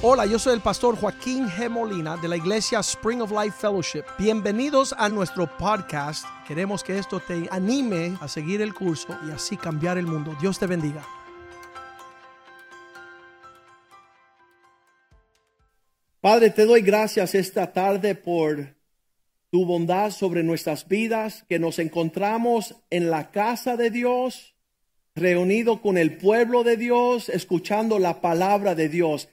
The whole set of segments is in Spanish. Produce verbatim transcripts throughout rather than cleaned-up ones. Hola, yo soy el pastor Joaquín G. Molina de la iglesia Spring of Life Fellowship. Bienvenidos a nuestro podcast. Queremos que esto te anime a seguir el curso y así cambiar el mundo. Dios te bendiga. Padre, te doy gracias esta tarde por tu bondad sobre nuestras vidas, que nos encontramos en la casa de Dios, reunido con el pueblo de Dios, escuchando la palabra de Dios.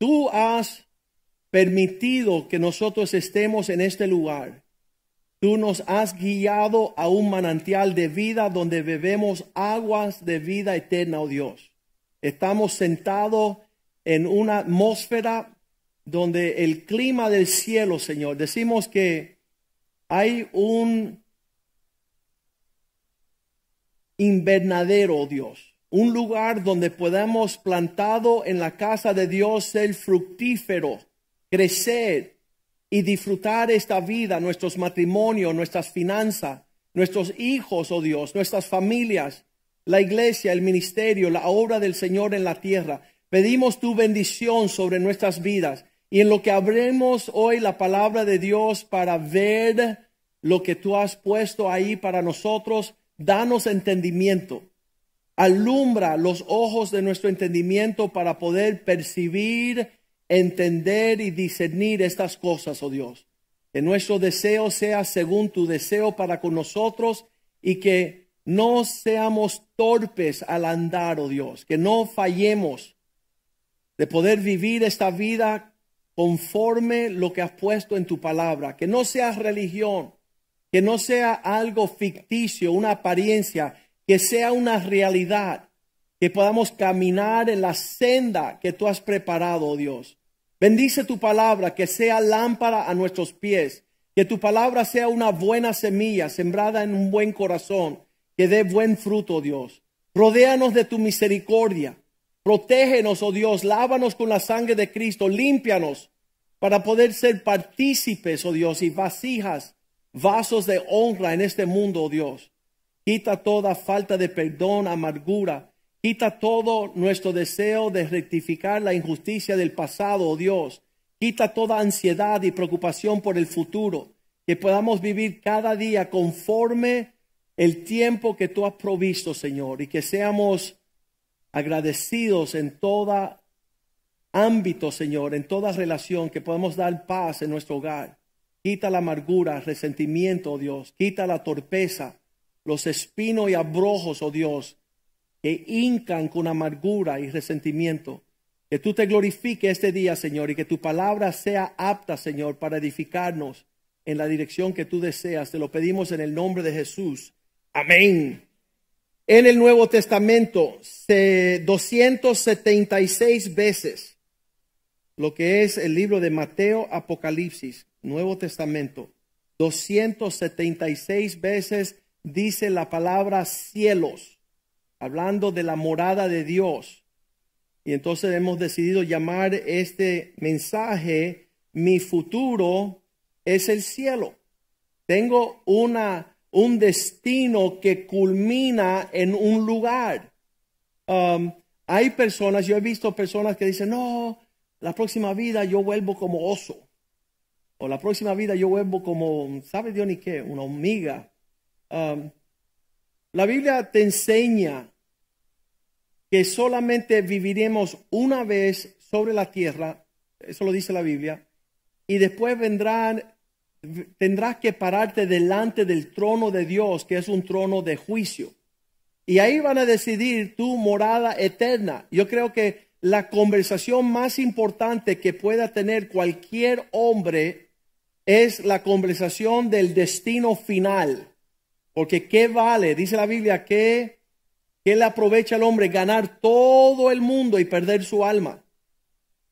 Tú has permitido que nosotros estemos en este lugar. Tú nos has guiado a un manantial de vida donde bebemos aguas de vida eterna, oh Dios. Estamos sentados en una atmósfera donde el clima del cielo, Señor, decimos que hay un invernadero, oh Dios. Un lugar donde podamos, plantado en la casa de Dios, ser fructífero, crecer y disfrutar esta vida, nuestros matrimonios, nuestras finanzas, nuestros hijos, oh Dios, nuestras familias, la iglesia, el ministerio, la obra del Señor en la tierra. Pedimos tu bendición sobre nuestras vidas y en lo que abrimos hoy la palabra de Dios para ver lo que tú has puesto ahí para nosotros, danos entendimiento. Alumbra los ojos de nuestro entendimiento para poder percibir, entender y discernir estas cosas, oh Dios. Que nuestro deseo sea según tu deseo para con nosotros y que no seamos torpes al andar, oh Dios. Que no fallemos de poder vivir esta vida conforme lo que has puesto en tu palabra. Que no sea religión, que no sea algo ficticio, una apariencia, que sea una realidad, que podamos caminar en la senda que tú has preparado, oh Dios. Bendice tu palabra, que sea lámpara a nuestros pies, que tu palabra sea una buena semilla sembrada en un buen corazón, que dé buen fruto, oh Dios. Rodéanos de tu misericordia, protégenos, oh Dios, lávanos con la sangre de Cristo, límpianos para poder ser partícipes, oh Dios, y vasijas, vasos de honra en este mundo, oh Dios. Quita toda falta de perdón, amargura. Quita todo nuestro deseo de rectificar la injusticia del pasado, oh Dios. Quita toda ansiedad y preocupación por el futuro. Que podamos vivir cada día conforme el tiempo que tú has provisto, Señor. Y que seamos agradecidos en todo ámbito, Señor, en toda relación. Que podamos dar paz en nuestro hogar. Quita la amargura, resentimiento, oh Dios. Quita la torpeza. Los espinos y abrojos, oh Dios, que hincan con amargura y resentimiento. Que tú te glorifiques este día, Señor, y que tu palabra sea apta, Señor, para edificarnos en la dirección que tú deseas. Te lo pedimos en el nombre de Jesús. Amén. En el Nuevo Testamento, doscientas setenta y seis veces, lo que es el libro de Mateo, Apocalipsis, Nuevo Testamento, doscientas setenta y seis veces dice la palabra cielos, hablando de la morada de Dios. Y entonces hemos decidido llamar este mensaje, mi futuro es el cielo. Tengo una, un destino que culmina en un lugar. Um, hay personas, yo he visto personas que dicen, no, la próxima vida yo vuelvo como oso. O la próxima vida yo vuelvo como, ¿sabe Dios ni qué? Una hormiga. Um, la Biblia te enseña que solamente viviremos una vez sobre la tierra, eso lo dice la Biblia, y después vendrán, tendrás que pararte delante del trono de Dios, que es un trono de juicio. Y ahí van a decidir tu morada eterna. Yo creo que la conversación más importante que pueda tener cualquier hombre es la conversación del destino final. Porque ¿qué vale? Dice la Biblia que, que le aprovecha al hombre ganar todo el mundo y perder su alma.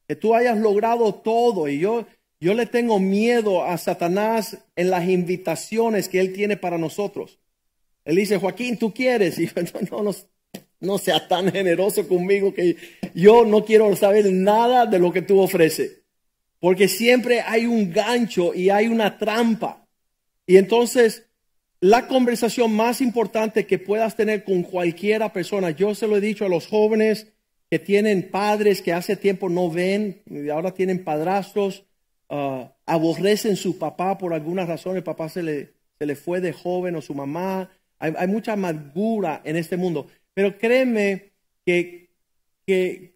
Que tú hayas logrado todo. Y yo, yo le tengo miedo a Satanás en las invitaciones que él tiene para nosotros. Él dice, Joaquín, ¿tú quieres? Y yo, no, no, no seas tan generoso conmigo que yo no quiero saber nada de lo que tú ofreces. Porque siempre hay un gancho y hay una trampa. Y entonces, la conversación más importante que puedas tener con cualquiera persona, yo se lo he dicho a los jóvenes que tienen padres que hace tiempo no ven, y ahora tienen padrastros, uh, aborrecen su papá por alguna razón, el papá se le, se le fue de joven o su mamá. Hay, hay mucha amargura en este mundo. Pero créeme que, que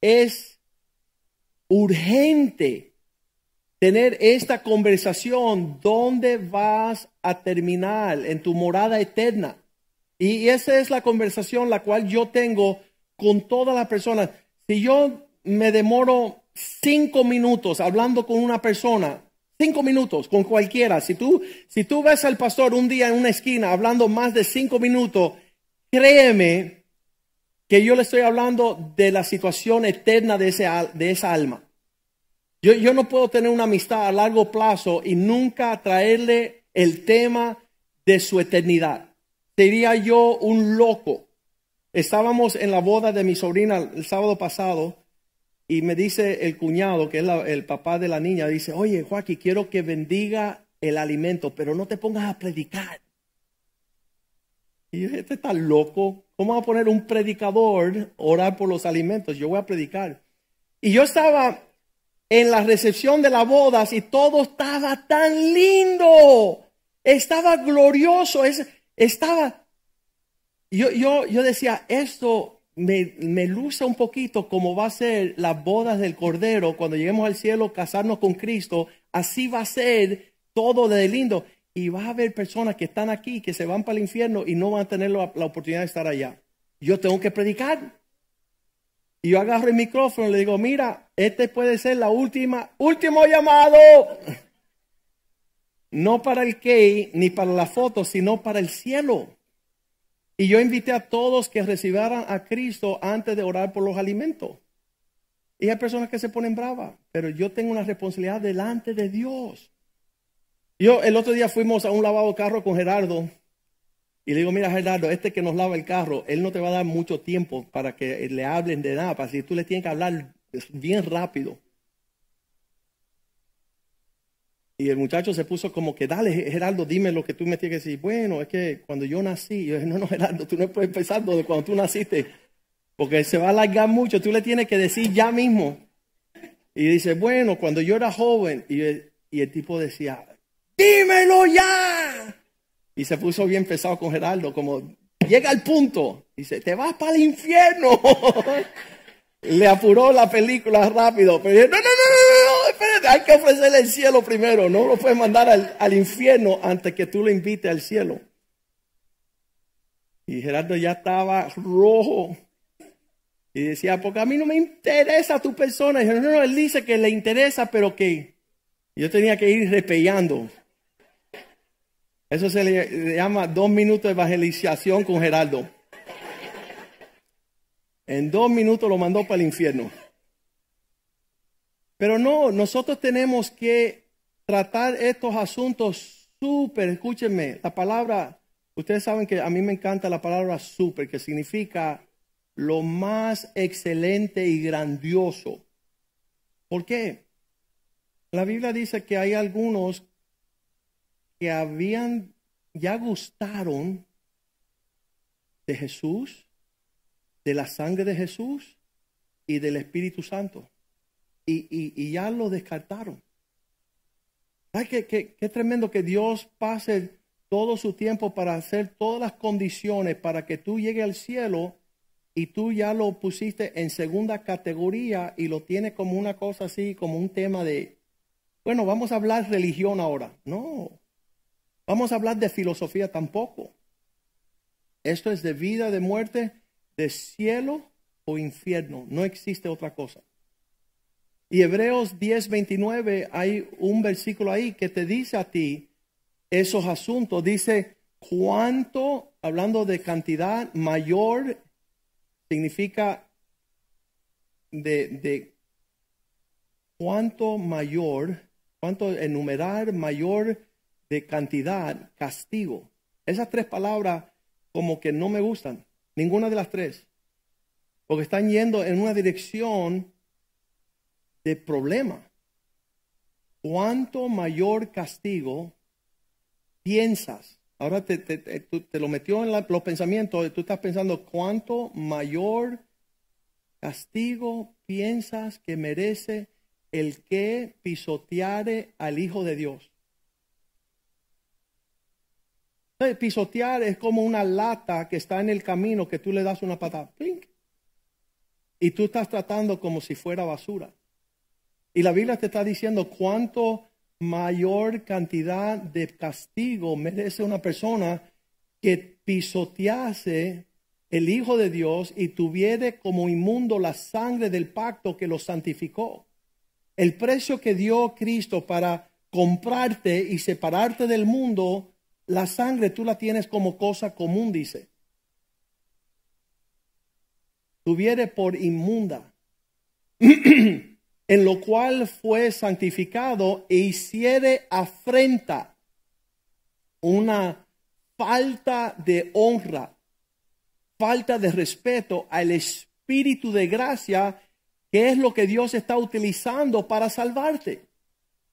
es urgente tener esta conversación. ¿Dónde vas a terminar en tu morada eterna? Y esa es la conversación la cual yo tengo con todas las personas. Si yo me demoro cinco minutos hablando con una persona, cinco minutos con cualquiera. Si tú, si tú ves al pastor un día en una esquina hablando más de cinco minutos, créeme que yo le estoy hablando de la situación eterna de, ese, de esa alma. Yo, yo no puedo tener una amistad a largo plazo y nunca traerle el tema de su eternidad. Sería yo un loco. Estábamos en la boda de mi sobrina el sábado pasado y me dice el cuñado, que es la, el papá de la niña, dice, oye, Joaquín, quiero que bendiga el alimento, pero no te pongas a predicar. Y yo dije, este está loco. ¿Cómo va a poner un predicador a orar por los alimentos? Yo voy a predicar. Y yo estaba en la recepción de las bodas y todo estaba tan lindo. Estaba glorioso. Es, estaba... Yo, yo, yo decía, esto me, me luce un poquito como va a ser las bodas del Cordero. Cuando lleguemos al cielo, casarnos con Cristo, así va a ser todo de lindo. Y va a haber personas que están aquí, que se van para el infierno y no van a tener la, la oportunidad de estar allá. Yo tengo que predicar. Y yo agarro el micrófono y le digo, mira, este puede ser la última, último llamado. No para el key ni para la foto, sino para el cielo. Y yo invité a todos que recibieran a Cristo antes de orar por los alimentos. Y hay personas que se ponen bravas, pero yo tengo una responsabilidad delante de Dios. Yo el otro día fuimos a un lavado de carro con Gerardo y le digo, mira Gerardo, este que nos lava el carro, él no te va a dar mucho tiempo para que le hablen de nada, para si tú le tienes que hablar bien rápido. Y el muchacho se puso como que, dale, Gerardo, dime lo que tú me tienes que decir. Bueno, es que cuando yo nací, yo dije, no, no, Gerardo, tú no puedes empezar desde cuando tú naciste, porque se va a alargar mucho, tú le tienes que decir ya mismo. Y dice, bueno, cuando yo era joven, y el, y el tipo decía, dímelo ya. Y se puso bien pesado con Gerardo, como, llega al punto, dice, te vas para el infierno. Le apuró la película rápido, pero dice, no, no, no. Espérate, hay que ofrecerle el cielo primero. No lo puedes mandar al, al infierno antes que tú lo invites al cielo. Y Gerardo ya estaba rojo. Y decía, porque a mí no me interesa tu persona. Y yo, no, no, él dice que le interesa, pero que yo tenía que ir repellando. Eso se le, le llama dos minutos de evangelización con Gerardo. En dos minutos lo mandó para el infierno. Pero no, nosotros tenemos que tratar estos asuntos súper, escúchenme, la palabra, ustedes saben que a mí me encanta la palabra súper, que significa lo más excelente y grandioso. ¿Por qué? La Biblia dice que hay algunos que habían, ya gustaron de Jesús, de la sangre de Jesús y del Espíritu Santo. Y, y, y ya lo descartaron. ¿Sabes qué, qué, qué tremendo que Dios pase todo su tiempo para hacer todas las condiciones para que tú llegues al cielo y tú ya lo pusiste en segunda categoría y lo tienes como una cosa así, como un tema de, bueno, vamos a hablar religión ahora? No, vamos a hablar de filosofía tampoco. Esto es de vida, de muerte, de cielo o infierno. No existe otra cosa. Y Hebreos diez veintinueve, hay un versículo ahí que te dice a ti esos asuntos. Dice, cuánto, hablando de cantidad, mayor significa de, de cuánto mayor, cuánto enumerar mayor de cantidad, castigo. Esas tres palabras como que no me gustan, ninguna de las tres, porque están yendo en una dirección de problema. ¿Cuánto mayor castigo piensas? Ahora te, te, te, te lo metió en la, los pensamientos. Tú estás pensando cuánto mayor castigo piensas que merece el que pisoteare al Hijo de Dios? Pisotear es como una lata que está en el camino que tú le das una patada. ¡Plink! Y tú estás tratando como si fuera basura. Y la Biblia te está diciendo cuánto mayor cantidad de castigo merece una persona que pisotease el Hijo de Dios y tuviere como inmundo la sangre del pacto que lo santificó. El precio que dio Cristo para comprarte y separarte del mundo, la sangre tú la tienes como cosa común, dice. Tuviere por inmunda, en lo cual fue santificado e hiciere afrenta, una falta de honra, falta de respeto al Espíritu de gracia, que es lo que Dios está utilizando para salvarte.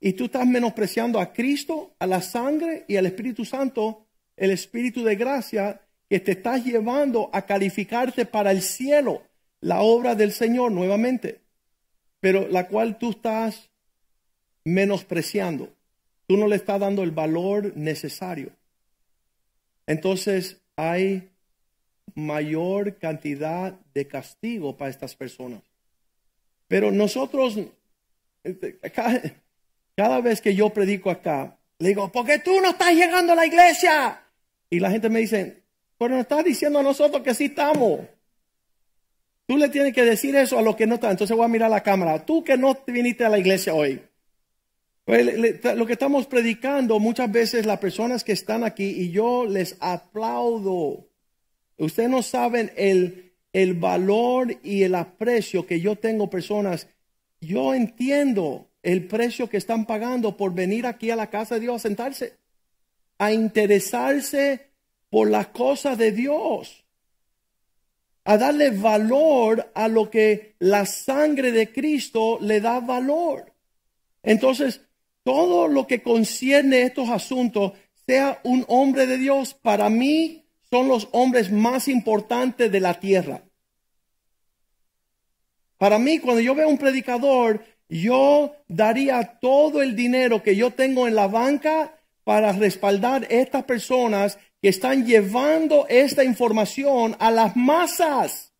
Y tú estás menospreciando a Cristo, a la sangre y al Espíritu Santo, el Espíritu de gracia que te está llevando a calificarte para el cielo, la obra del Señor nuevamente, pero la cual tú estás menospreciando. Tú no le estás dando el valor necesario. Entonces hay mayor cantidad de castigo para estas personas. Pero nosotros, cada, cada vez que yo predico acá, le digo, ¿por qué tú no estás llegando a la iglesia? Y la gente me dice, pero nos estás diciendo a nosotros que sí estamos. Tú le tienes que decir eso a los que no están. Entonces voy a mirar la cámara. Tú que no viniste a la iglesia hoy. Pues, le, le, lo que estamos predicando muchas veces las personas que están aquí, y yo les aplaudo. Ustedes no saben el, el valor y el aprecio que yo tengo personas. Yo entiendo el precio que están pagando por venir aquí a la casa de Dios a sentarse, a interesarse por las cosas de Dios, a darle valor a lo que la sangre de Cristo le da valor. Entonces, todo lo que concierne a estos asuntos, sea un hombre de Dios, para mí son los hombres más importantes de la tierra. Para mí, cuando yo veo un predicador, yo daría todo el dinero que yo tengo en la banca para respaldar estas personas que están llevando esta información a las masas.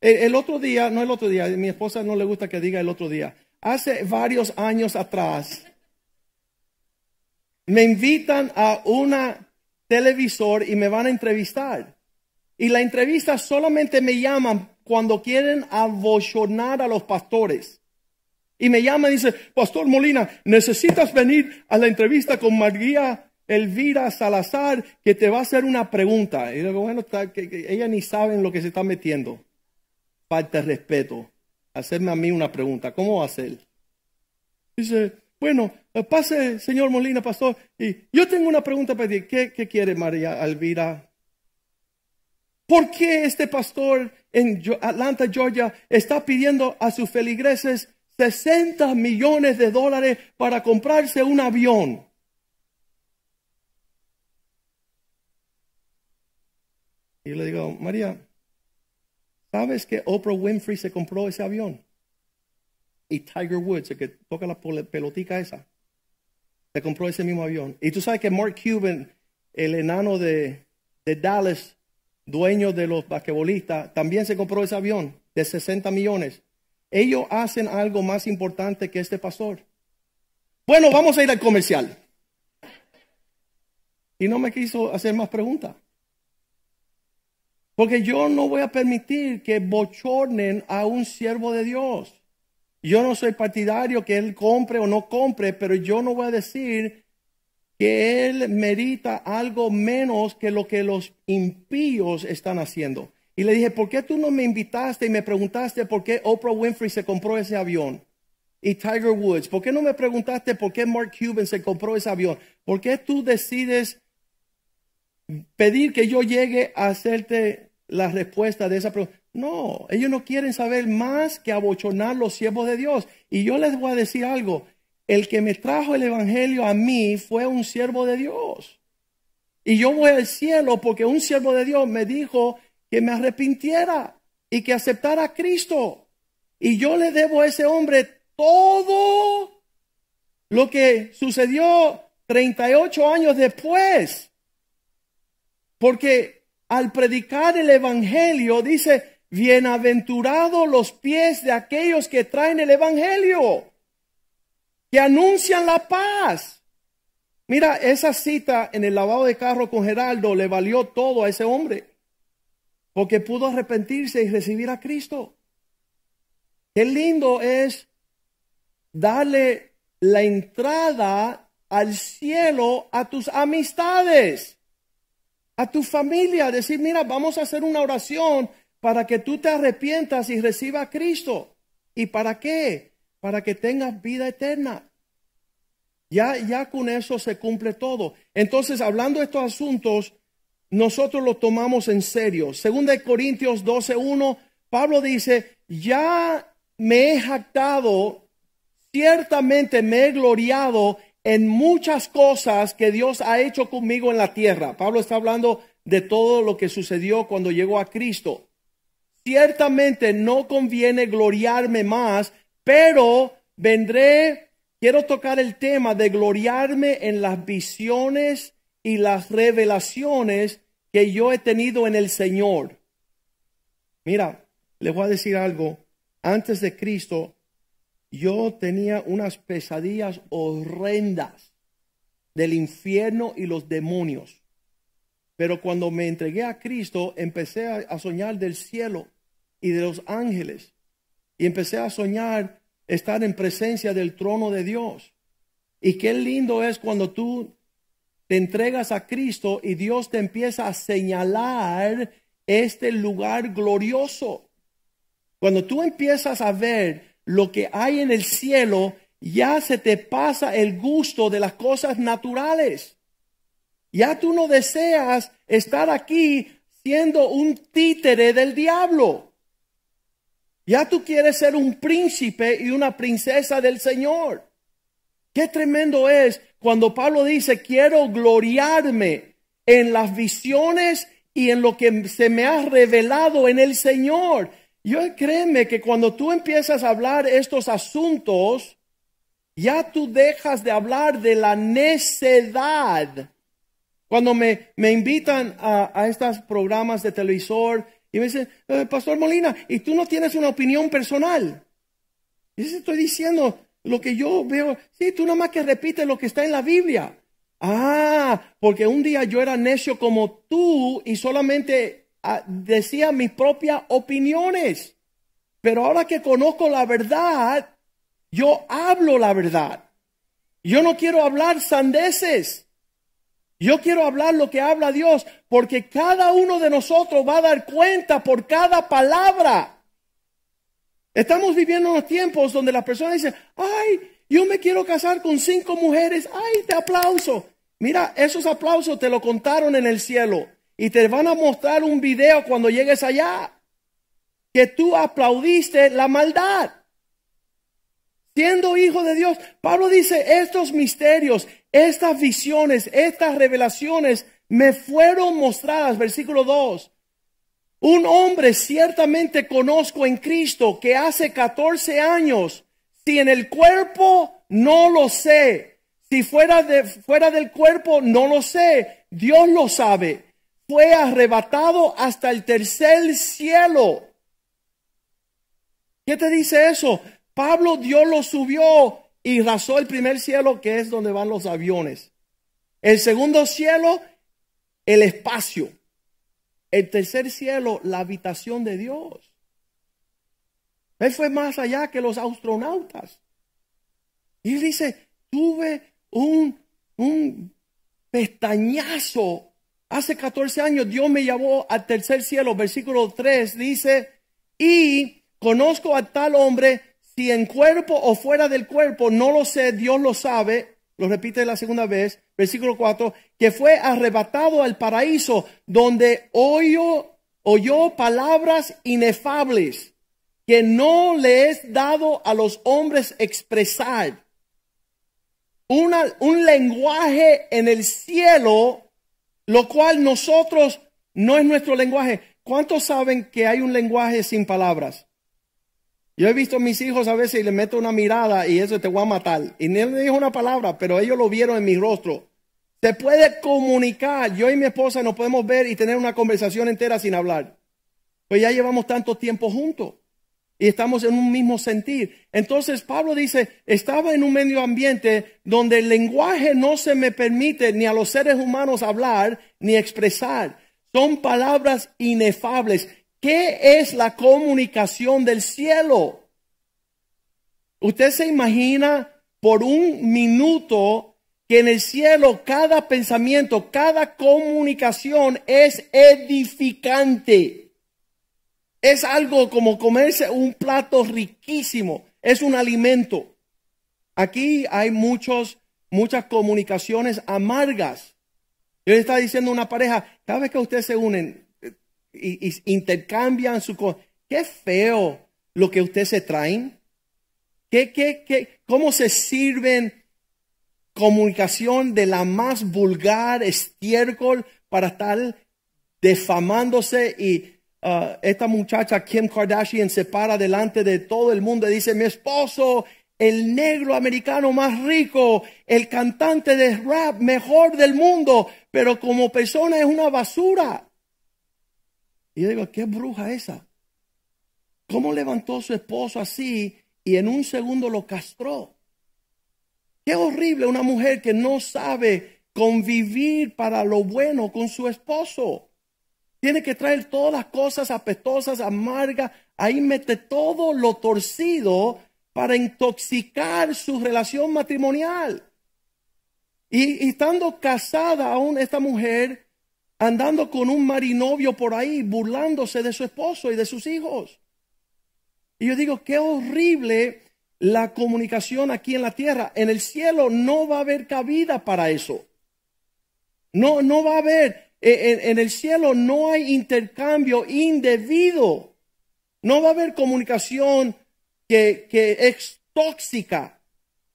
El, el otro día, no el otro día, mi esposa no le gusta que diga el otro día. Hace varios años atrás, me invitan a una televisor y me van a entrevistar. Y la entrevista solamente me llaman cuando quieren abochonar a los pastores. Y me llaman y dicen, Pastor Molina, necesitas venir a la entrevista con María Elvira Salazar, que te va a hacer una pregunta. Y digo, bueno, está, que, que, ella ni sabe en lo que se está metiendo. Falta de respeto. Hacerme a mí una pregunta. ¿Cómo va a hacer? Dice, bueno, pase, señor Molina, pastor. Y yo tengo una pregunta para ti. ¿Qué, qué quiere María Elvira? ¿Por qué este pastor en Atlanta, Georgia, está pidiendo a sus feligreses sesenta millones de dólares para comprarse un avión? Y yo le digo, María, ¿sabes que Oprah Winfrey se compró ese avión? Y Tiger Woods, el que toca la pelotica esa, se compró ese mismo avión. Y tú sabes que Mark Cuban, el enano de, de Dallas, dueño de los basquetbolistas, también se compró ese avión de sesenta millones. Ellos hacen algo más importante que este pastor. Bueno, vamos a ir al comercial. Y no me quiso hacer más preguntas. Porque yo no voy a permitir que bochornen a un siervo de Dios. Yo no soy partidario que él compre o no compre, pero yo no voy a decir que él merita algo menos que lo que los impíos están haciendo. Y le dije, ¿por qué tú no me invitaste y me preguntaste por qué Oprah Winfrey se compró ese avión? Y Tiger Woods, ¿por qué no me preguntaste por qué Mark Cuban se compró ese avión? ¿Por qué tú decides pedir que yo llegue a hacerte la respuesta de esa pregunta? No, ellos no quieren saber más que abochonar los siervos de Dios. Y yo les voy a decir algo. El que me trajo el evangelio a mí fue un siervo de Dios. Y yo voy al cielo porque un siervo de Dios me dijo que me arrepintiera. y que aceptara a Cristo. Y yo le debo a ese hombre todo lo que sucedió treinta y ocho años después. Porque al predicar el evangelio dice, bienaventurados los pies de aquellos que traen el evangelio, que anuncian la paz. Mira, esa cita en el lavado de carro con Gerardo le valió todo a ese hombre, porque pudo arrepentirse y recibir a Cristo. Qué lindo es darle la entrada al cielo a tus amistades, a tu familia, decir, mira, vamos a hacer una oración para que tú te arrepientas y recibas a Cristo. ¿Y para qué? Para que tengas vida eterna. Ya, ya con eso se cumple todo. Entonces, hablando de estos asuntos, nosotros los tomamos en serio. Segunda de Corintios doce uno, Pablo dice, ya me he jactado, ciertamente me he gloriado en muchas cosas que Dios ha hecho conmigo en la tierra. Pablo está hablando de todo lo que sucedió cuando llegó a Cristo. Ciertamente no conviene gloriarme más, pero vendré, quiero tocar el tema de gloriarme en las visiones y las revelaciones que yo he tenido en el Señor. Mira, les voy a decir algo. Antes de Cristo, yo tenía unas pesadillas horrendas del infierno y los demonios. Pero cuando me entregué a Cristo, empecé a, a soñar del cielo y de los ángeles. Y empecé a soñar estar en presencia del trono de Dios. Y qué lindo es cuando tú te entregas a Cristo y Dios te empieza a señalar este lugar glorioso. Cuando tú empiezas a ver lo que hay en el cielo, ya se te pasa el gusto de las cosas naturales. Ya tú no deseas estar aquí siendo un títere del diablo. Ya tú quieres ser un príncipe y una princesa del Señor. Qué tremendo es cuando Pablo dice, quiero gloriarme en las visiones y en lo que se me ha revelado en el Señor. Yo créeme que cuando tú empiezas a hablar estos asuntos, ya tú dejas de hablar de la necedad. Cuando me, me invitan a, a estos programas de televisor y me dicen, Pastor Molina, ¿y tú no tienes una opinión personal? Y les estoy diciendo lo que yo veo. Sí, tú nomás que repites lo que está en la Biblia. Ah, porque un día yo era necio como tú y solamente decía mis propias opiniones. Pero ahora que conozco la verdad, yo hablo la verdad. Yo no quiero hablar sandeces. Yo quiero hablar lo que habla Dios, porque cada uno de nosotros va a dar cuenta por cada palabra. Estamos viviendo unos tiempos donde las personas dicen, ay, yo me quiero casar con cinco mujeres, ay, te aplauso. Mira, esos aplausos te lo contaron en el cielo y te van a mostrar un video cuando llegues allá, que tú aplaudiste la maldad. Siendo hijo de Dios, Pablo dice, estos misterios, estas visiones, estas revelaciones me fueron mostradas, versículo dos. Un hombre ciertamente conozco en Cristo que hace catorce años, si en el cuerpo no lo sé, si fuera, de, fuera del cuerpo no lo sé, Dios lo sabe, fue arrebatado hasta el tercer cielo. ¿Qué te dice eso? Pablo, Dios lo subió y rasó el primer cielo, que es donde van los aviones. El segundo cielo, el espacio. El tercer cielo, la habitación de Dios. Él fue más allá que los astronautas. Y él dice, tuve un, un pestañazo. Hace catorce años Dios me llevó al tercer cielo. Versículo tres dice, y conozco a tal hombre, si en cuerpo o fuera del cuerpo, no lo sé, Dios lo sabe. Lo repite la segunda vez, versículo cuatro, que fue arrebatado al paraíso, donde oyó, oyó palabras inefables que no le es dado a los hombres expresar. Una, un lenguaje en el cielo, lo cual nosotros no es nuestro lenguaje. ¿Cuántos saben que hay un lenguaje sin palabras? Yo he visto a mis hijos a veces y les meto una mirada y eso te voy a matar. Y no le dijo una palabra, pero ellos lo vieron en mi rostro. Se puede comunicar. Yo y mi esposa nos podemos ver y tener una conversación entera sin hablar. Pues ya llevamos tanto tiempo juntos y estamos en un mismo sentir. Entonces Pablo dice, estaba en un medio ambiente donde el lenguaje no se me permite ni a los seres humanos hablar ni expresar. Son palabras inefables. ¿Qué es la comunicación del cielo? ¿Usted se imagina por un minuto que en el cielo cada pensamiento, cada comunicación es edificante? Es algo como comerse un plato riquísimo. Es un alimento. Aquí hay muchos, muchas comunicaciones amargas. Yo le estaba diciendo a una pareja, cada vez que ustedes se unen, Y, y intercambian su cosa. Qué feo lo que ustedes se traen. ¿Qué, qué, qué? ¿Cómo se sirven comunicación de la más vulgar estiércol para estar defamándose? Y uh, esta muchacha Kim Kardashian se para delante de todo el mundo y dice, mi esposo, el negro americano más rico, el cantante de rap mejor del mundo, pero como persona es una basura. Y yo digo, ¿qué bruja esa? ¿Cómo levantó a su esposo así y en un segundo lo castró? Qué horrible una mujer que no sabe convivir para lo bueno con su esposo. Tiene que traer todas las cosas apestosas, amargas. Ahí mete todo lo torcido para intoxicar su relación matrimonial. Y, y estando casada aún esta mujer, andando con un marinovio por ahí, burlándose de su esposo y de sus hijos. Y yo digo, qué horrible la comunicación aquí en la tierra. En el cielo no va a haber cabida para eso. No, no va a haber. En, en el cielo no hay intercambio indebido. No va a haber comunicación que, que es tóxica.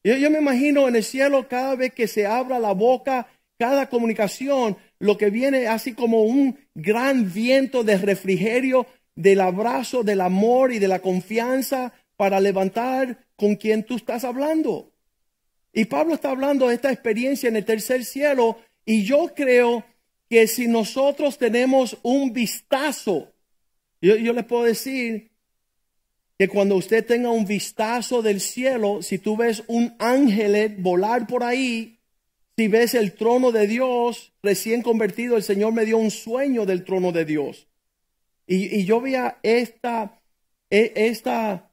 Yo, yo me imagino en el cielo cada vez que se abra la boca, cada comunicación, lo que viene así como un gran viento de refrigerio, del abrazo, del amor y de la confianza para levantar con quien tú estás hablando. Y Pablo está hablando de esta experiencia en el tercer cielo, y yo creo que si nosotros tenemos un vistazo, yo, yo les puedo decir que cuando usted tenga un vistazo del cielo, si tú ves un ángel volar por ahí, si ves el trono de Dios, recién convertido, el Señor me dio un sueño del trono de Dios. Y, y yo veía esta, esta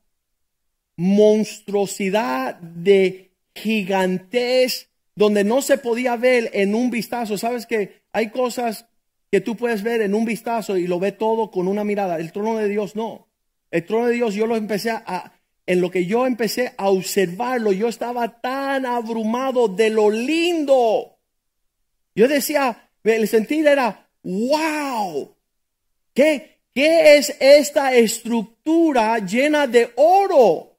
monstruosidad de gigantes donde no se podía ver en un vistazo. Sabes que hay cosas que tú puedes ver en un vistazo y lo ves todo con una mirada. El trono de Dios no. El trono de Dios yo lo empecé a... En lo que yo empecé a observarlo, yo estaba tan abrumado de lo lindo. Yo decía, el sentir era, wow, ¿qué, qué es esta estructura llena de oro?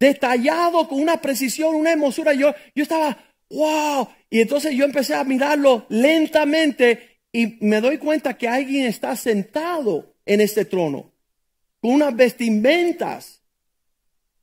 Detallado con una precisión, una hermosura. Yo, yo estaba, wow. Y entonces yo empecé a mirarlo lentamente y me doy cuenta que alguien está sentado en este trono con unas vestimentas.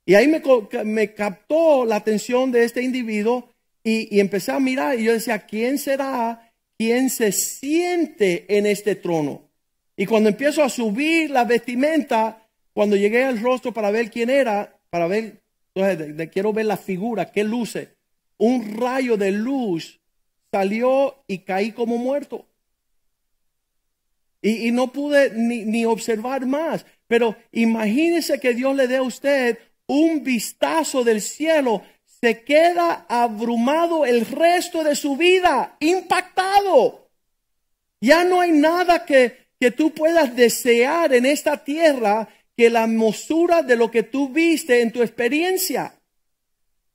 Y ahí me, me captó la atención de este individuo y, y empecé a mirar. Y yo decía, ¿quién será quien se siente en este trono? Y cuando empiezo a subir la vestimenta, cuando llegué al rostro para ver quién era, para ver, entonces de, de, quiero ver la figura, qué luce. Un rayo de luz salió y caí como muerto. Y, y no pude ni, ni observar más. Pero imagínese que Dios le dé a usted un vistazo del cielo, se queda abrumado el resto de su vida, impactado. Ya no hay nada que, que tú puedas desear en esta tierra que la hermosura de lo que tú viste en tu experiencia.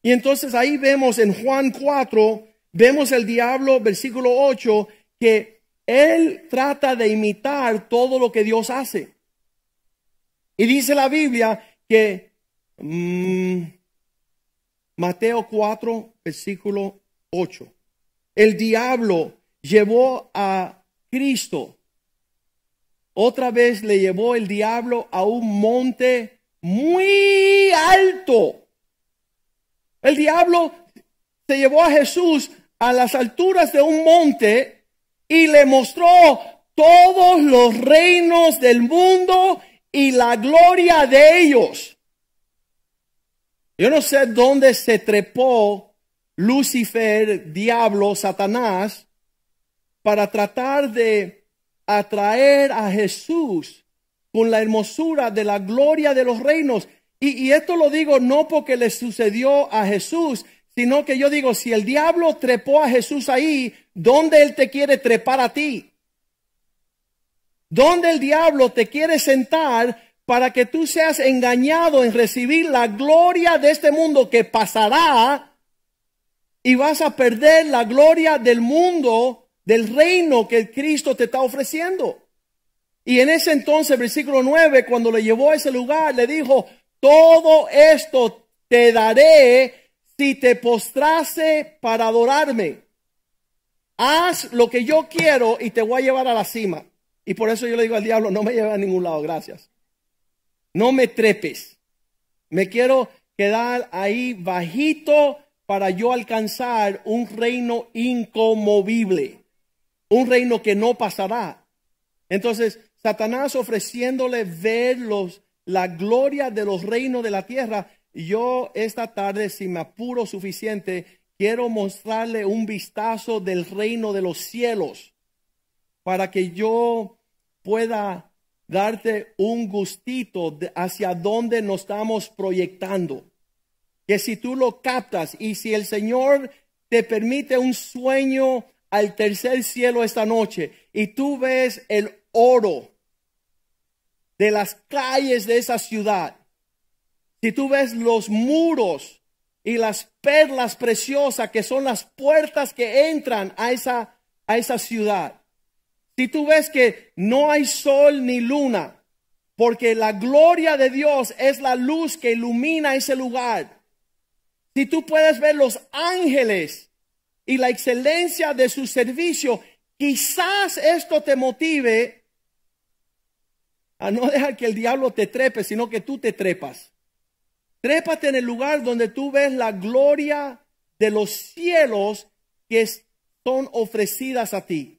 Y entonces ahí vemos en Juan cuatro, vemos el diablo, versículo ocho, que él trata de imitar todo lo que Dios hace. Y dice la Biblia que Mateo cuatro, versículo ocho. El diablo llevó a Cristo, Otra vez le llevó el diablo a un monte muy alto. El diablo se llevó a Jesús a las alturas de un monte y le mostró todos los reinos del mundo y la gloria de ellos. Yo no sé dónde se trepó Lucifer, diablo, Satanás, para tratar de atraer a Jesús con la hermosura de la gloria de los reinos. Y, y esto lo digo no porque le sucedió a Jesús, sino que yo digo, si el diablo trepó a Jesús ahí, ¿dónde él te quiere trepar a ti? Donde el diablo te quiere sentar para que tú seas engañado en recibir la gloria de este mundo que pasará y vas a perder la gloria del mundo, del reino que Cristo te está ofreciendo. Y en ese entonces, versículo nueve, cuando le llevó a ese lugar, le dijo, todo esto te daré si te postrase para adorarme. Haz lo que yo quiero y te voy a llevar a la cima. Y por eso yo le digo al diablo, no me lleves a ningún lado, gracias. No me trepes. Me quiero quedar ahí bajito para yo alcanzar un reino inconmovible. Un reino que no pasará. Entonces, Satanás ofreciéndole ver los, la gloria de los reinos de la tierra. Yo esta tarde, si me apuro suficiente, quiero mostrarle un vistazo del reino de los cielos. Para que yo pueda darte un gustito de hacia dónde nos estamos proyectando. Que si tú lo captas y si el Señor te permite un sueño al tercer cielo esta noche y tú ves el oro de las calles de esa ciudad, si tú ves los muros y las perlas preciosas que son las puertas que entran a esa, a esa ciudad, si tú ves que no hay sol ni luna, porque la gloria de Dios es la luz que ilumina ese lugar. Si tú puedes ver los ángeles y la excelencia de su servicio, quizás esto te motive a no dejar que el diablo te trepe, sino que tú te trepas. Trépate en el lugar donde tú ves la gloria de los cielos que son ofrecidas a ti.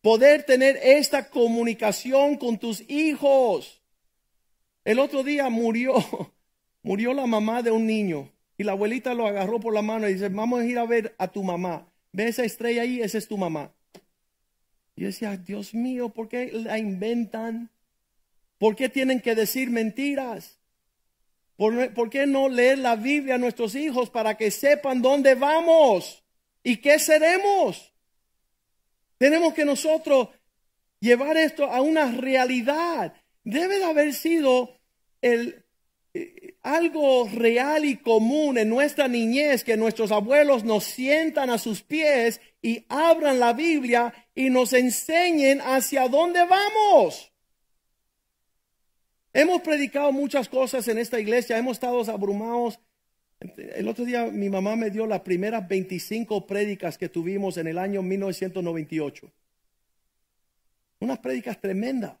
Poder tener esta comunicación con tus hijos. El otro día murió, murió la mamá de un niño. Y la abuelita lo agarró por la mano y dice, vamos a ir a ver a tu mamá. Ve esa estrella ahí, esa es tu mamá. Y yo decía, Dios mío, ¿por qué la inventan? ¿Por qué tienen que decir mentiras? ¿Por, por qué no leer la Biblia a nuestros hijos para que sepan dónde vamos y qué seremos? Tenemos que nosotros llevar esto a una realidad. Debe de haber sido el, eh, algo real y común en nuestra niñez, que nuestros abuelos nos sientan a sus pies y abran la Biblia y nos enseñen hacia dónde vamos. Hemos predicado muchas cosas en esta iglesia, hemos estado abrumados. El otro día mi mamá me dio las primeras veinticinco prédicas que tuvimos en el año mil novecientos noventa y ocho. Unas prédicas tremendas,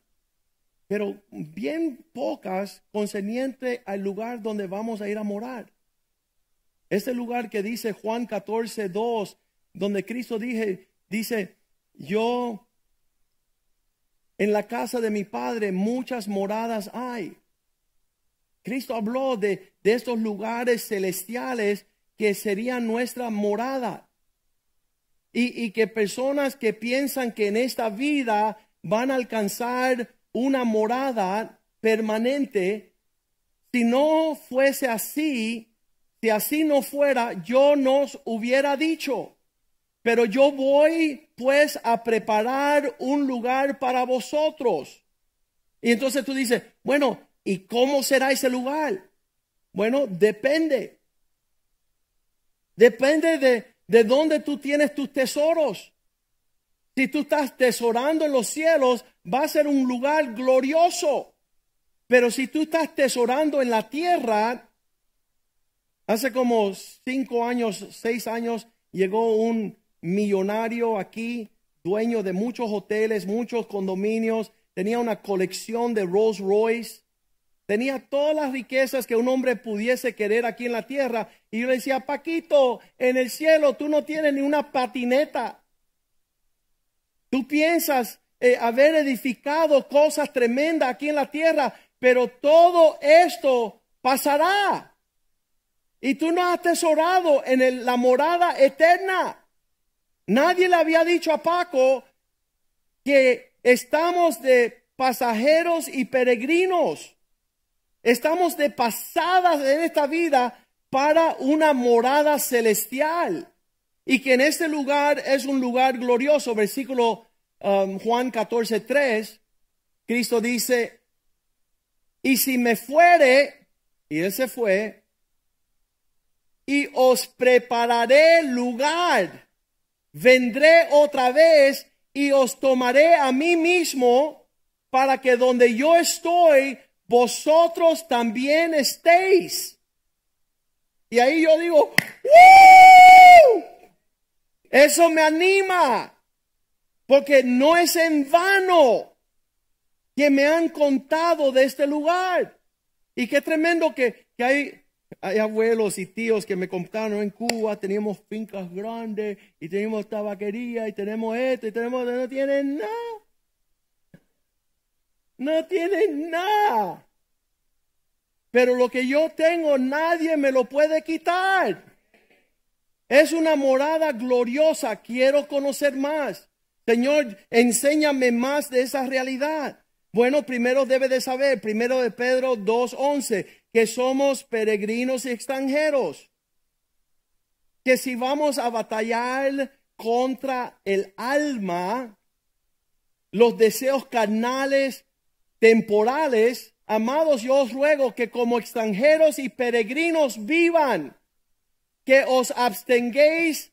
pero bien pocas concernientes al lugar donde vamos a ir a morar. Ese lugar que dice Juan catorce, dos, donde Cristo dije, dice, yo en la casa de mi Padre muchas moradas hay. Cristo habló de, de estos lugares celestiales que serían nuestra morada. Y, y que personas que piensan que en esta vida van a alcanzar una morada permanente, si no fuese así, si así no fuera, yo nos hubiera dicho, pero yo voy pues a preparar un lugar para vosotros. Y entonces tú dices, bueno, ¿y cómo será ese lugar? Bueno, depende. Depende de, de dónde tú tienes tus tesoros. Si tú estás tesorando en los cielos, va a ser un lugar glorioso. Pero si tú estás tesorando en la tierra, hace como cinco años, seis años, llegó un millonario aquí dueño de muchos hoteles, muchos condominios, tenía una colección de Rolls Royce, tenía todas las riquezas que un hombre pudiese querer aquí en la tierra. Y yo le decía, Paquito, en el cielo tú no tienes ni una patineta. Tú piensas eh, haber edificado cosas tremendas aquí en la tierra, pero todo esto pasará. Y tú no has atesorado en el, la morada eterna. Nadie le había dicho a Paco que estamos de pasajeros y peregrinos. Estamos de pasadas en esta vida para una morada celestial. Y que en este lugar es un lugar glorioso. Versículo um, Juan catorce, tres. Cristo dice, y si me fuere, y él se fue, y os prepararé lugar. Vendré otra vez y os tomaré a mí mismo para que donde yo estoy, vosotros también estéis. Y ahí yo digo, ¡woo! Eso me anima, porque no es en vano que me han contado de este lugar. Y qué tremendo que, que hay, hay abuelos y tíos que me contaron en Cuba, teníamos fincas grandes, y teníamos tabaquería, y tenemos esto, y tenemos, no tienen nada. No tienen nada. Pero lo que yo tengo, nadie me lo puede quitar. Es una morada gloriosa. Quiero conocer más. Señor, enséñame más de esa realidad. Bueno, primero debe de saber, primero de Pedro dos, once, que somos peregrinos y extranjeros. Que si vamos a batallar contra el alma, los deseos carnales, temporales, amados, yo os ruego que como extranjeros y peregrinos vivan, que os abstengáis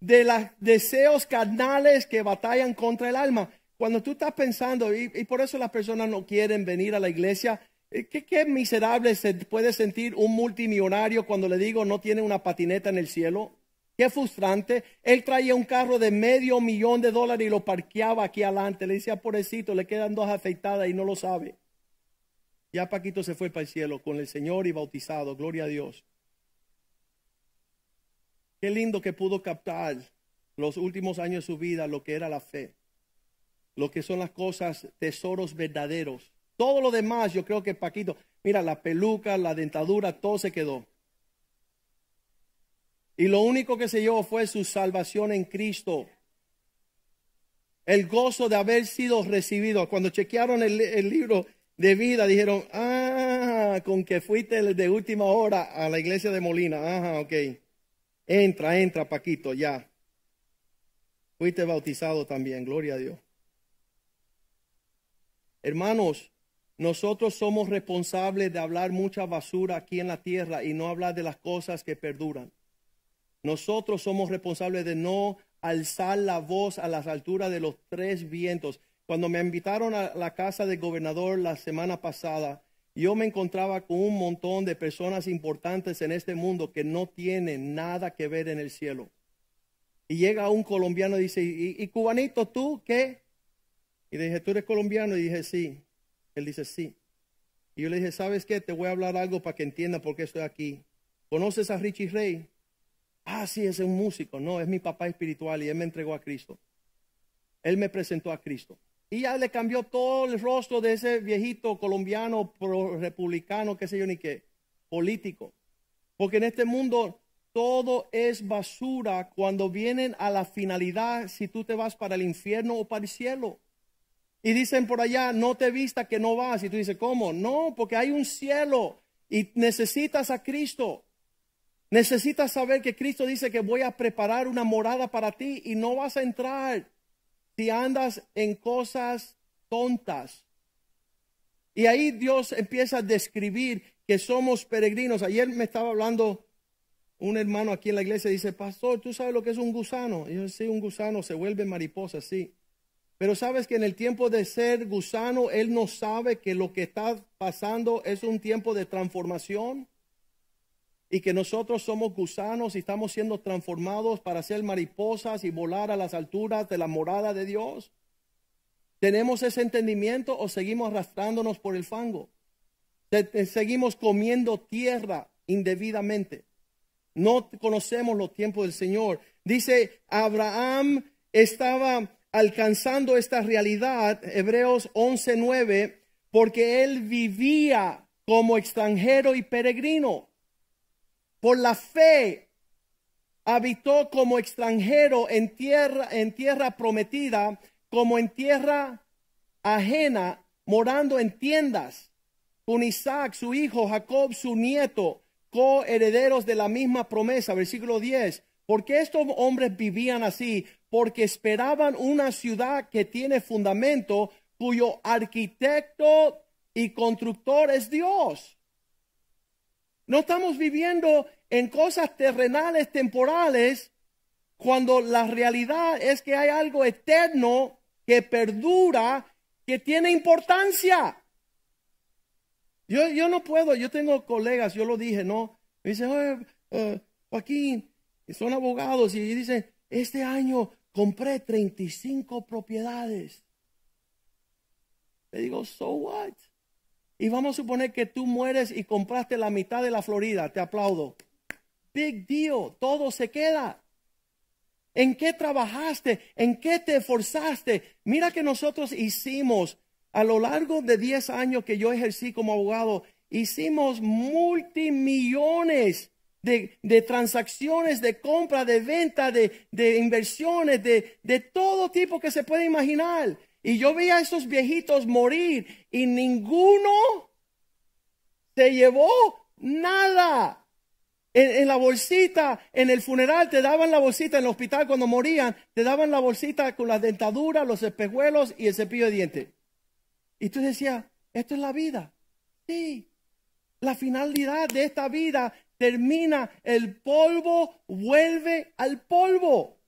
de los deseos carnales que batallan contra el alma. Cuando tú estás pensando, y, y por eso las personas no quieren venir a la iglesia, ¿qué, qué miserable se puede sentir un multimillonario cuando le digo no tiene una patineta en el cielo? Qué frustrante. Él traía un carro de medio millón de dólares y lo parqueaba aquí adelante. Le decía, pobrecito, le quedan dos afeitadas y no lo sabe. Ya Paquito se fue para el cielo con el Señor y bautizado. Gloria a Dios. Qué lindo que pudo captar los últimos años de su vida lo que era la fe. Lo que son las cosas, tesoros verdaderos. Todo lo demás, yo creo que Paquito, mira, la peluca, la dentadura, todo se quedó. Y lo único que se llevó fue su salvación en Cristo. El gozo de haber sido recibido. Cuando chequearon el, el libro de vida, dijeron, ah, con que fuiste de última hora a la iglesia de Molina. Ajá, ok. Entra, entra, Paquito, ya. Fuiste bautizado también, gloria a Dios. Hermanos, nosotros somos responsables de hablar mucha basura aquí en la tierra y no hablar de las cosas que perduran. Nosotros somos responsables de no alzar la voz a las alturas de los tres vientos. Cuando me invitaron a la casa del gobernador la semana pasada, yo me encontraba con un montón de personas importantes en este mundo que no tienen nada que ver en el cielo. Y llega un colombiano y dice, ¿y, y cubanito tú qué? Y le dije, ¿tú eres colombiano? Y dije, sí. Él dice, sí. Y yo le dije, ¿sabes qué? Te voy a hablar algo para que entiendas por qué estoy aquí. ¿Conoces a Richie Ray? Ah, sí, es un músico. No, es mi papá espiritual y él me entregó a Cristo. Él me presentó a Cristo. Y ya le cambió todo el rostro de ese viejito colombiano, pro republicano, qué sé yo ni qué, político. Porque en este mundo todo es basura cuando vienen a la finalidad, si tú te vas para el infierno o para el cielo. Y dicen por allá, no te vistas que no vas. Y tú dices, ¿cómo? No, porque hay un cielo y necesitas a Cristo. Necesitas saber que Cristo dice que voy a preparar una morada para ti y no vas a entrar si andas en cosas tontas. Y ahí Dios empieza a describir que somos peregrinos. Ayer me estaba hablando un hermano aquí en la iglesia, dice, pastor, ¿tú sabes lo que es un gusano? Y yo, sí, un gusano se vuelve mariposa, sí. Pero sabes que en el tiempo de ser gusano, él no sabe que lo que está pasando es un tiempo de transformación. y que nosotros somos gusanos y estamos siendo transformados para ser mariposas y volar a las alturas de la morada de Dios? ¿Tenemos ese entendimiento o seguimos arrastrándonos por el fango? ¿Seguimos comiendo tierra indebidamente? No conocemos los tiempos del Señor. Dice, Abraham estaba alcanzando esta realidad, Hebreos once nueve, porque él vivía como extranjero y peregrino. Por la fe habitó como extranjero en tierra, en tierra prometida, como en tierra ajena, morando en tiendas, con Isaac, su hijo, Jacob, su nieto, coherederos de la misma promesa. Versículo diez. ¿Por qué estos hombres vivían así? Porque esperaban una ciudad que tiene fundamento, cuyo arquitecto y constructor es Dios. No estamos viviendo en cosas terrenales, temporales, cuando la realidad es que hay algo eterno que perdura, que tiene importancia. Yo, yo no puedo, yo tengo colegas, yo lo dije, ¿no? Me dicen, oye, uh, Joaquín, son abogados, y dicen, este año compré treinta y cinco propiedades. Le digo, so what? Y vamos a suponer que tú mueres y compraste la mitad de la Florida, te aplaudo. Big deal, todo se queda. ¿En qué trabajaste? ¿En qué te esforzaste? Mira que nosotros hicimos, a lo largo de diez años que yo ejercí como abogado, hicimos multimillones de, de transacciones, de compra, de venta, de, de inversiones, de, de todo tipo que se puede imaginar. Y yo veía a esos viejitos morir y ninguno se llevó nada. En, en la bolsita, en el funeral te daban la bolsita, en el hospital cuando morían, te daban la bolsita con las dentaduras, los espejuelos y el cepillo de dientes. Y tú decías, esto es la vida. Sí, la finalidad de esta vida termina, el polvo vuelve al polvo.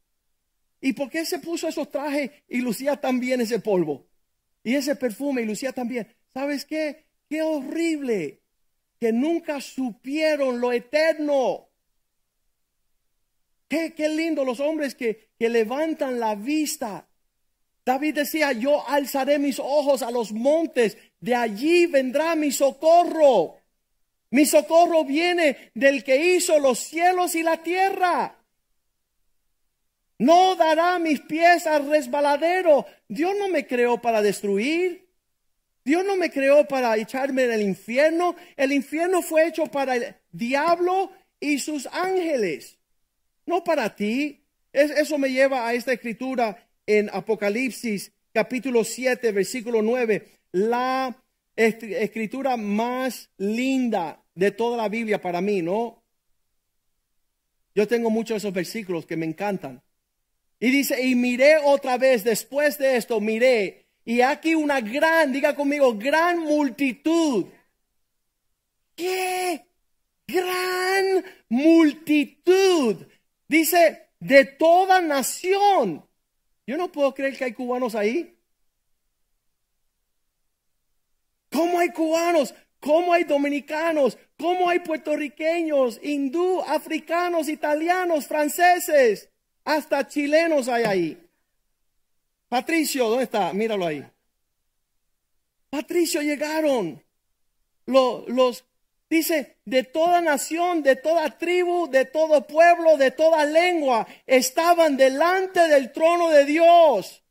¿Y por qué se puso esos trajes y lucía tan bien ese polvo? Y ese perfume y lucía tan bien. ¿Sabes qué? Qué horrible que nunca supieron lo eterno. Qué, qué lindo los hombres que, que levantan la vista. David decía, yo alzaré mis ojos a los montes, de allí vendrá mi socorro. Mi socorro viene del que hizo los cielos y la tierra. No dará mis pies al resbaladero. Dios no me creó para destruir. Dios no me creó para echarme en el infierno. El infierno fue hecho para el diablo y sus ángeles, no para ti. Es, eso me lleva a esta escritura en Apocalipsis capítulo siete versículo nueve, la escritura más linda de toda la Biblia para mí, ¿no? Yo tengo muchos de esos versículos que me encantan. Y dice, y miré otra vez, después de esto miré, y aquí una gran, diga conmigo, gran multitud. ¿Qué? Gran multitud. Dice, de toda nación. Yo no puedo creer que hay cubanos ahí. ¿Cómo hay cubanos? ¿Cómo hay dominicanos? ¿Cómo hay puertorriqueños, hindú, africanos, italianos, franceses? Hasta chilenos hay ahí. Patricio, ¿dónde está? Míralo ahí. Patricio, llegaron. Los, los dice, de toda nación, de toda tribu, de todo pueblo, de toda lengua, estaban delante del trono de Dios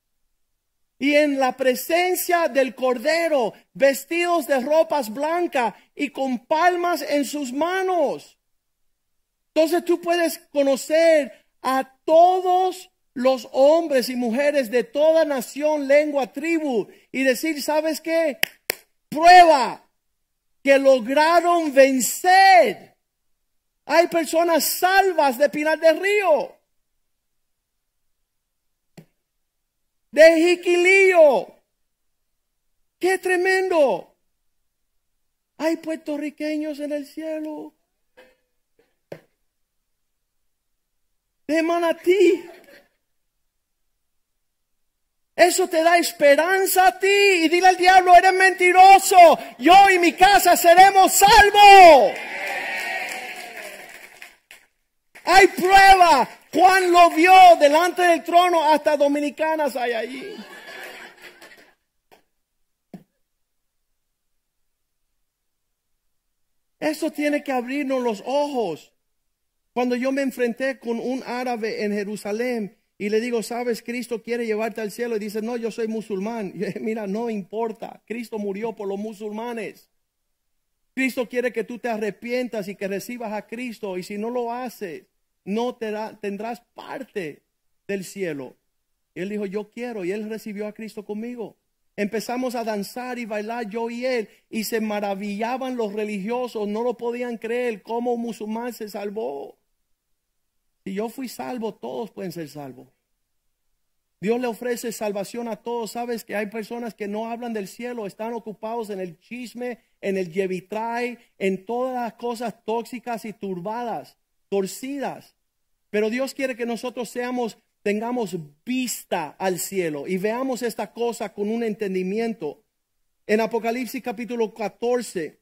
y en la presencia del Cordero, vestidos de ropas blancas y con palmas en sus manos. Entonces tú puedes conocer a todos los hombres y mujeres de toda nación, lengua, tribu y decir, ¿sabes qué? Prueba que lograron vencer. Hay personas salvas de Pinar del Río, de Jiquilillo. ¡Qué tremendo! Hay puertorriqueños en el cielo, de Manatí. Eso te da esperanza a ti. Y dile al diablo, eres mentiroso. Yo y mi casa seremos salvos. Hay prueba. Juan lo vio delante del trono, hasta dominicanas hay allí. Eso tiene que abrirnos los ojos. Cuando yo me enfrenté con un árabe en Jerusalén y le digo, ¿sabes? Cristo quiere llevarte al cielo. Y dice, no, yo soy musulmán. Yo, mira, no importa. Cristo murió por los musulmanes. Cristo quiere que tú te arrepientas y que recibas a Cristo. Y si no lo haces, no te da, tendrás parte del cielo. Y él dijo, yo quiero. Y él recibió a Cristo conmigo. Empezamos a danzar y bailar yo y él. Y se maravillaban los religiosos. No lo podían creer. ¿Cómo un musulmán se salvó? Si yo fui salvo, todos pueden ser salvos. Dios le ofrece salvación a todos. Sabes que hay personas que no hablan del cielo, están ocupados en el chisme, en el yevitrai, en todas las cosas tóxicas y turbadas, torcidas. Pero Dios quiere que nosotros seamos, tengamos vista al cielo y veamos esta cosa con un entendimiento. En Apocalipsis capítulo catorce,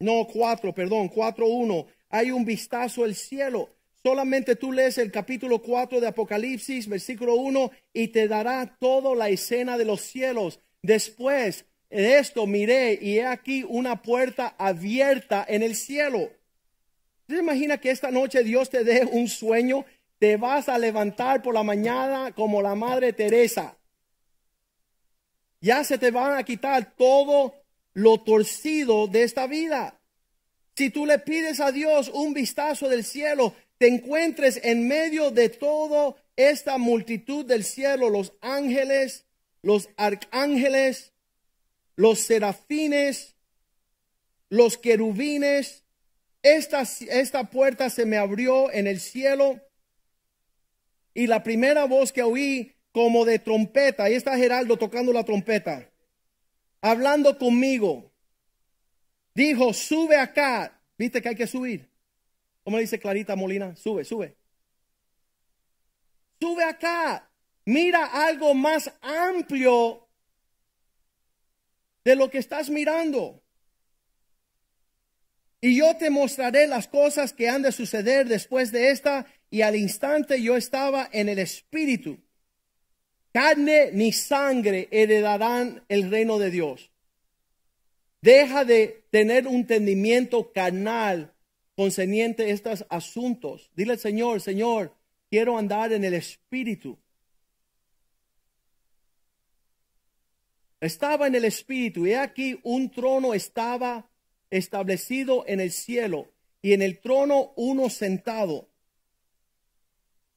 no cuatro, perdón, cuatro uno, hay un vistazo al cielo. Solamente tú lees el capítulo cuatro de Apocalipsis, versículo uno, y te dará toda la escena de los cielos. Después de esto miré y he aquí una puerta abierta en el cielo. ¿Te imaginas que esta noche Dios te dé un sueño? Te vas a levantar por la mañana como la Madre Teresa. Ya se te van a quitar todo lo torcido de esta vida. Si tú le pides a Dios un vistazo del cielo, te encuentres en medio de toda esta multitud del cielo, los ángeles, los arcángeles, los serafines, los querubines. Esta, esta puerta se me abrió en el cielo y la primera voz que oí como de trompeta, ahí está Gerardo tocando la trompeta, hablando conmigo, dijo, sube acá, viste que hay que subir. ¿Cómo le dice Clarita Molina? Sube, sube. Sube acá. Mira algo más amplio de lo que estás mirando. Y yo te mostraré las cosas que han de suceder después de esta. Y al instante yo estaba en el espíritu. Carne ni sangre heredarán el reino de Dios. Deja de tener un entendimiento carnal concerniente a estos asuntos. Dile al Señor, Señor, quiero andar en el Espíritu. Estaba en el Espíritu y aquí un trono estaba establecido en el cielo y en el trono uno sentado.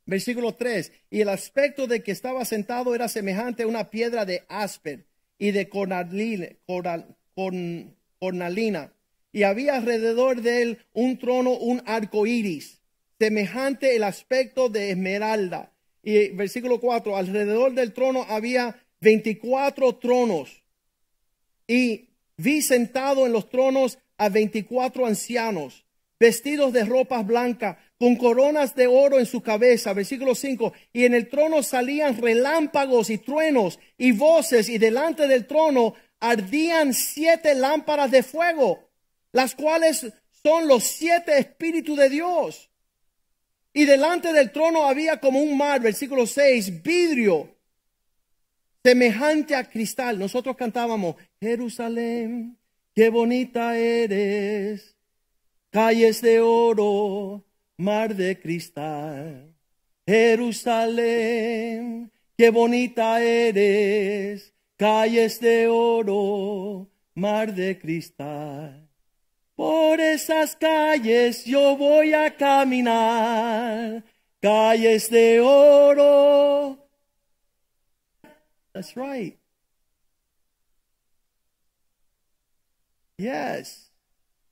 Versículo tres, y el aspecto de que estaba sentado era semejante a una piedra de áspero y de cornalina. Coral, corn, cornalina. Y había alrededor de él un trono, un arco iris, semejante el aspecto de esmeralda. Y versículo cuatro, alrededor del trono había veinticuatro tronos. Y vi sentado en los tronos a veinticuatro ancianos, vestidos de ropas blancas, con coronas de oro en su cabeza. Versículo cinco, y en el trono salían relámpagos y truenos y voces, y delante del trono ardían siete lámparas de fuego, las cuales son los siete espíritus de Dios. Y delante del trono había como un mar, versículo seis, vidrio, semejante a cristal. Nosotros cantábamos, Jerusalén, qué bonita eres, calles de oro, mar de cristal. Jerusalén, qué bonita eres, calles de oro, mar de cristal. Por esas calles yo voy a caminar, calles de oro. That's right. Yes.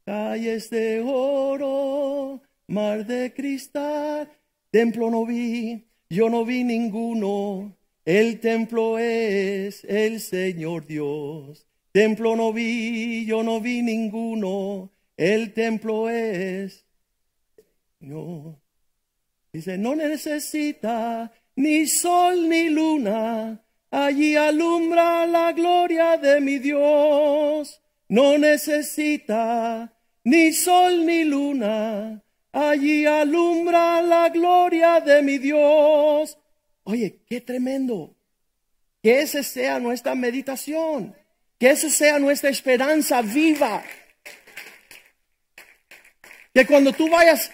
Calles de oro, mar de cristal. Templo no vi, yo no vi ninguno. El templo es el Señor Dios. Templo no vi, yo no vi ninguno. El templo es, no, dice, no necesita ni sol ni luna, allí alumbra la gloria de mi Dios. No necesita ni sol ni luna, allí alumbra la gloria de mi Dios. Oye, qué tremendo. Que esa sea nuestra meditación. Que esa sea nuestra esperanza viva. Que cuando tú vayas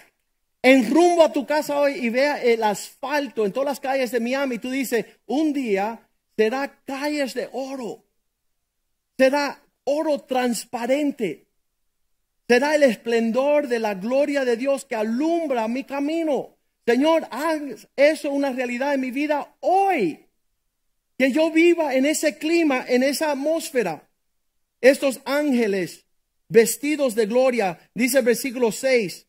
en rumbo a tu casa hoy y veas el asfalto en todas las calles de Miami, tú dices, un día será calles de oro. Será oro transparente. Será el esplendor de la gloria de Dios que alumbra mi camino. Señor, haz eso una realidad en mi vida hoy. Que yo viva en ese clima, en esa atmósfera. Estos ángeles vestidos de gloria, dice el versículo seis.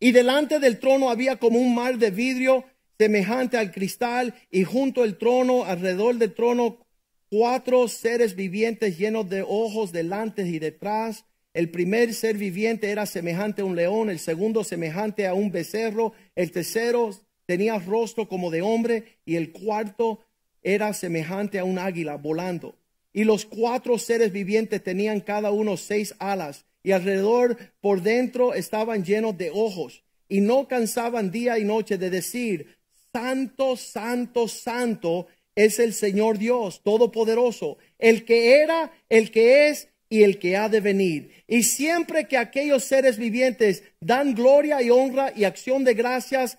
Y delante del trono había como un mar de vidrio semejante al cristal, y junto al trono, alrededor del trono, cuatro seres vivientes llenos de ojos delante y detrás. El primer ser viviente era semejante a un león, el segundo semejante a un becerro, el tercero tenía rostro como de hombre y el cuarto era semejante a un águila volando. Y los cuatro seres vivientes tenían cada uno seis alas y alrededor por dentro estaban llenos de ojos y no cansaban día y noche de decir, Santo, Santo, Santo es el Señor Dios Todopoderoso, el que era, el que es y el que ha de venir. Y siempre que aquellos seres vivientes dan gloria y honra y acción de gracias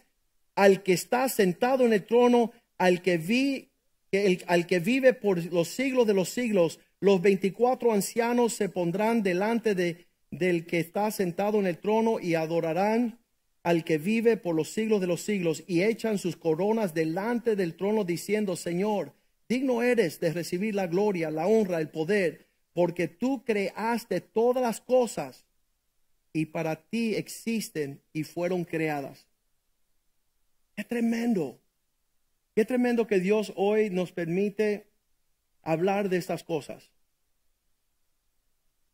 al que está sentado en el trono, al que, vi, el, al que vive por los siglos de los siglos, los veinticuatro ancianos se pondrán delante de, del que está sentado en el trono y adorarán al que vive por los siglos de los siglos y echan sus coronas delante del trono diciendo, Señor, digno eres de recibir la gloria, la honra, el poder, porque tú creaste todas las cosas y para ti existen y fueron creadas. ¡Qué tremendo! ¡Qué tremendo que Dios hoy nos permite hablar de estas cosas!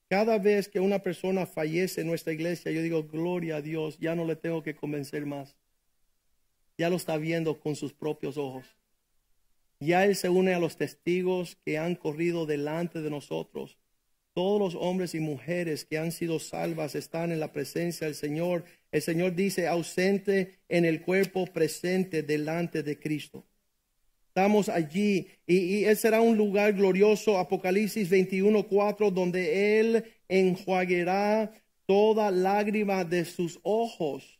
Cada vez que una persona fallece en nuestra iglesia, yo digo, gloria a Dios, ya no le tengo que convencer más. Ya lo está viendo con sus propios ojos. Ya Él se une a los testigos que han corrido delante de nosotros. Todos los hombres y mujeres que han sido salvas están en la presencia del Señor. El Señor dice, ausente en el cuerpo, presente delante de Cristo. Estamos allí y, y Él será un lugar glorioso. Apocalipsis veintiuno cuatro, donde Él enjuagará toda lágrima de sus ojos.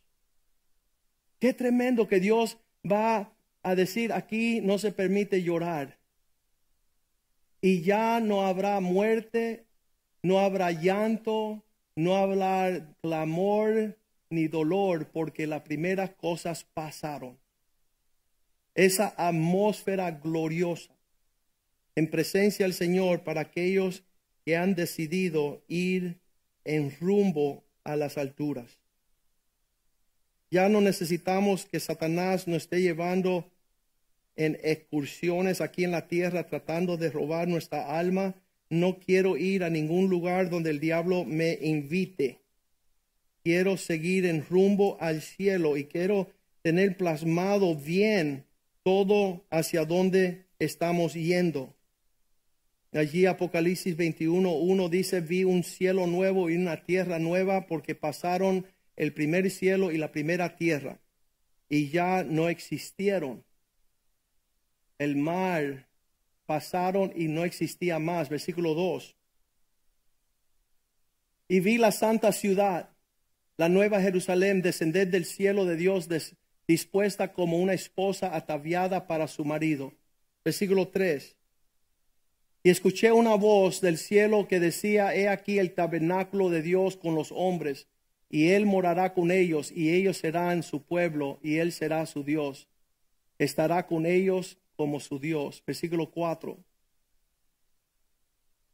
Qué tremendo que Dios va a... a decir, aquí no se permite llorar. Y ya no habrá muerte, no habrá llanto, no habrá clamor ni dolor, porque las primeras cosas pasaron. Esa atmósfera gloriosa en presencia del Señor para aquellos que han decidido ir en rumbo a las alturas. Ya no necesitamos que Satanás nos esté llevando en excursiones aquí en la tierra tratando de robar nuestra alma. No quiero ir a ningún lugar donde el diablo me invite. Quiero seguir en rumbo al cielo y quiero tener plasmado bien todo hacia donde estamos yendo. Allí Apocalipsis veintiuno uno dice, vi un cielo nuevo y una tierra nueva porque pasaron el primer cielo y la primera tierra y ya no existieron. El mar pasaron y no existía más. Versículo dos. Y vi la santa ciudad, la nueva Jerusalén, descender del cielo de Dios, des, dispuesta como una esposa ataviada para su marido. Versículo tres. Y escuché una voz del cielo que decía, he aquí el tabernáculo de Dios con los hombres, y Él morará con ellos, y ellos serán su pueblo, y Él será su Dios. Estará con ellos como su Dios. Versículo cuatro.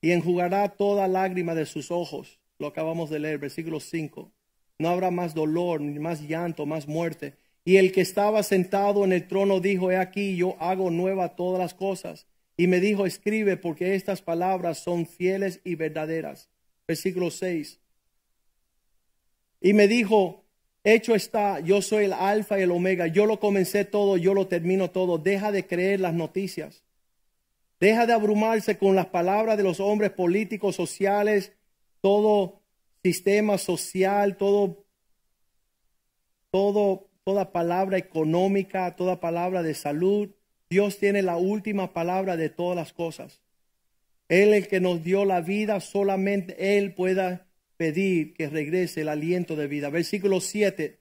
Y enjugará toda lágrima de sus ojos. Lo acabamos de leer. Versículo cinco. No habrá más dolor, ni más llanto, más muerte. Y el que estaba sentado en el trono dijo, he aquí, yo hago nueva todas las cosas. Y me dijo, escribe, porque estas palabras son fieles y verdaderas. Versículo seis. Y me dijo, hecho está, yo soy el alfa y el omega, yo lo comencé todo, yo lo termino todo. Deja de creer las noticias. Deja de abrumarse con las palabras de los hombres políticos, sociales, todo sistema social, todo todo, toda palabra económica, toda palabra de salud. Dios tiene la última palabra de todas las cosas. Él es el que nos dio la vida, solamente Él pueda pedir que regrese el aliento de vida. Versículo siete.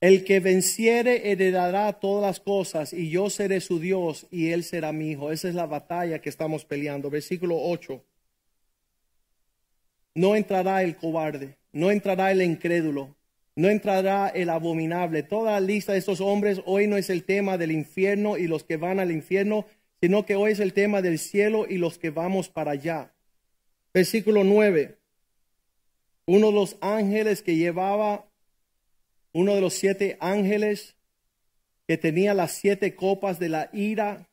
El que venciere heredará todas las cosas, y yo seré su Dios, y él será mi hijo. Esa es la batalla que estamos peleando. Versículo ocho. No entrará el cobarde, no entrará el incrédulo, no entrará el abominable. Toda la lista de estos hombres, hoy no es el tema del infierno y los que van al infierno, sino que hoy es el tema del cielo y los que vamos para allá. Versículo nueve. Uno de los ángeles que llevaba... Uno de los siete ángeles que tenía las siete copas de la ira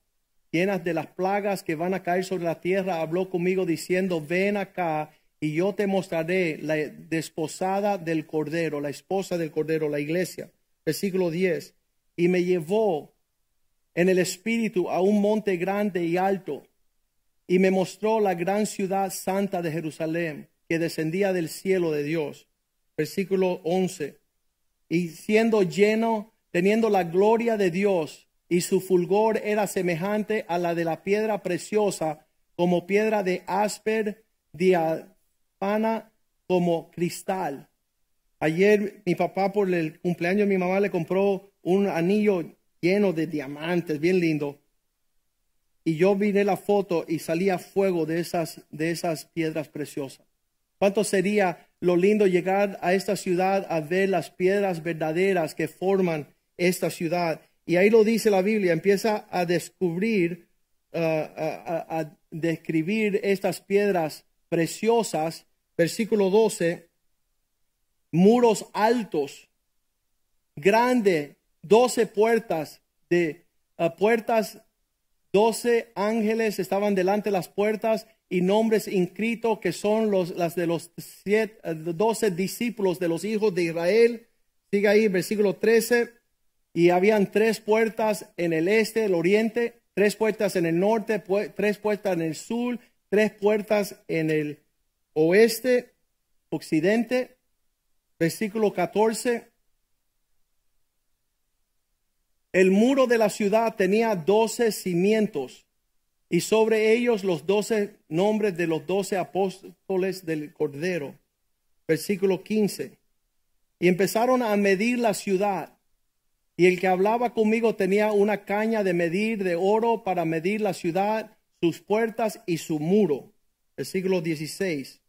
llenas de las plagas que van a caer sobre la tierra, habló conmigo diciendo, ven acá y yo te mostraré la desposada del Cordero, la esposa del Cordero, la iglesia. Versículo diez. Y me llevó en el espíritu a un monte grande y alto y me mostró la gran ciudad santa de Jerusalén que descendía del cielo de Dios. Versículo once. Y siendo lleno, teniendo la gloria de Dios, y su fulgor era semejante a la de la piedra preciosa, como piedra de ásper, diáfana, como cristal. Ayer mi papá por el cumpleaños de mi mamá le compró un anillo lleno de diamantes, bien lindo. Y yo miré la foto y salía fuego de esas, de esas piedras preciosas. ¿Cuánto sería lo lindo llegar a esta ciudad a ver las piedras verdaderas que forman esta ciudad? Y ahí lo dice la Biblia, empieza a descubrir, uh, a, a, a describir estas piedras preciosas. Versículo doce, muros altos, grande, doce puertas, de uh, puertas, doce ángeles estaban delante de las puertas. Y nombres inscritos que son los, las de los siete, doce discípulos de los hijos de Israel. Sigue ahí, versículo trece. Y habían tres puertas en el este, el oriente, tres puertas en el norte, pu- tres puertas en el sur, tres puertas en el oeste, occidente. Versículo catorce. El muro de la ciudad tenía doce cimientos. Y sobre ellos los doce nombres de los doce apóstoles del Cordero. Versículo quince. Y empezaron a medir la ciudad. Y el que hablaba conmigo tenía una caña de medir de oro para medir la ciudad, sus puertas y su muro. Versículo dieciséis.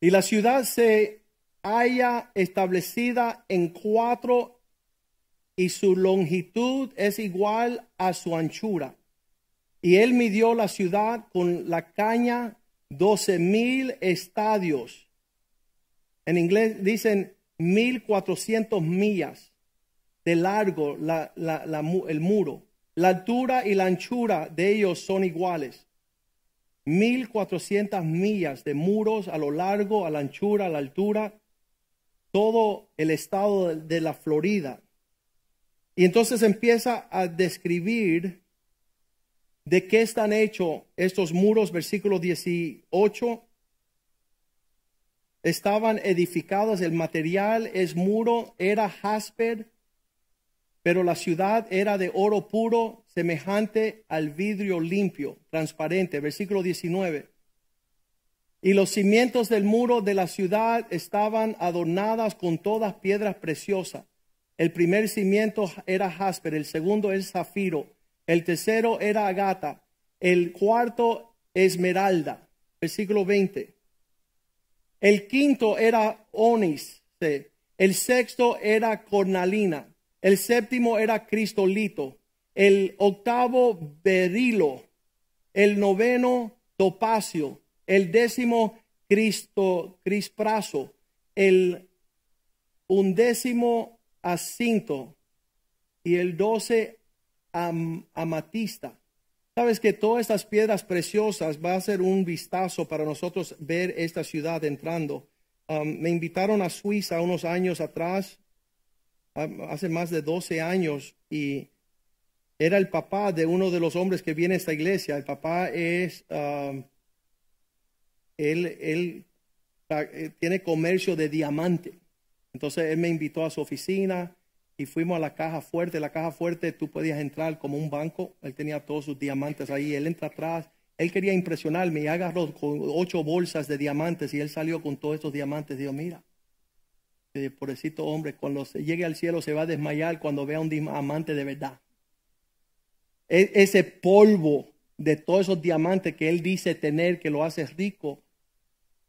Y la ciudad se halla establecida en cuatro y su longitud es igual a su anchura. Y él midió la ciudad con la caña, doce mil estadios. En inglés dicen mil cuatrocientos millas de largo la, la, la, el muro. La altura y la anchura de ellos son iguales. Mil cuatrocientas millas de muros a lo largo, a la anchura, a la altura. Todo el estado de la Florida. Y entonces empieza a describir de qué están hechos estos muros. Versículo dieciocho. Estaban edificados, el material es muro, era jasper, pero la ciudad era de oro puro, semejante al vidrio limpio, transparente. Versículo diecinueve. Y los cimientos del muro de la ciudad estaban adornadas con todas piedras preciosas. El primer cimiento era jasper, el segundo es zafiro, el tercero era agata, el cuarto esmeralda. Versículo veinte. El quinto era ónice, el sexto era cornalina, el séptimo era cristolito, el octavo berilo, el noveno topacio, el décimo cristo, crispraso, el undécimo asinto y el doce am, amatista. Sabes que todas estas piedras preciosas va a ser un vistazo para nosotros ver esta ciudad entrando. Um, me invitaron a Suiza unos años atrás, um, hace más de doce años, y era el papá de uno de los hombres que viene a esta iglesia. El papá es um, él, él, él tiene comercio de diamante. Entonces él me invitó a su oficina y fuimos a la caja fuerte. La caja fuerte tú podías entrar como un banco. Él tenía todos sus diamantes ahí. Él entra atrás. Él quería impresionarme y agarró con ocho bolsas de diamantes y él salió con todos estos diamantes. Digo, mira, eh, pobrecito hombre, cuando se llegue al cielo se va a desmayar cuando vea un diamante de verdad. E ese polvo de todos esos diamantes que él dice tener, que lo hace rico,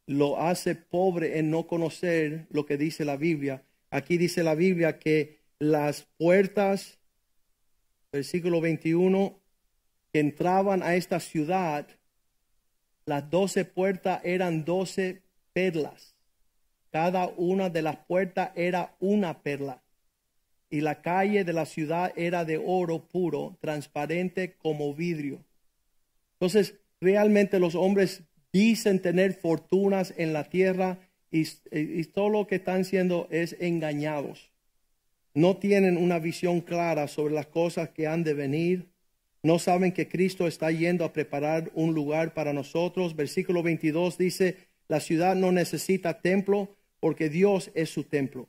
lo hace pobre en no conocer lo que dice la Biblia. Aquí dice la Biblia que las puertas, versículo veintiuno, que entraban a esta ciudad, las doce puertas eran doce perlas. Cada una de las puertas era una perla. Y la calle de la ciudad era de oro puro, transparente como vidrio. Entonces, realmente los hombres dicen tener fortunas en la tierra y, y todo lo que están siendo es engañados. No tienen una visión clara sobre las cosas que han de venir. No saben que Cristo está yendo a preparar un lugar para nosotros. Versículo veintidós dice, la ciudad no necesita templo porque Dios es su templo.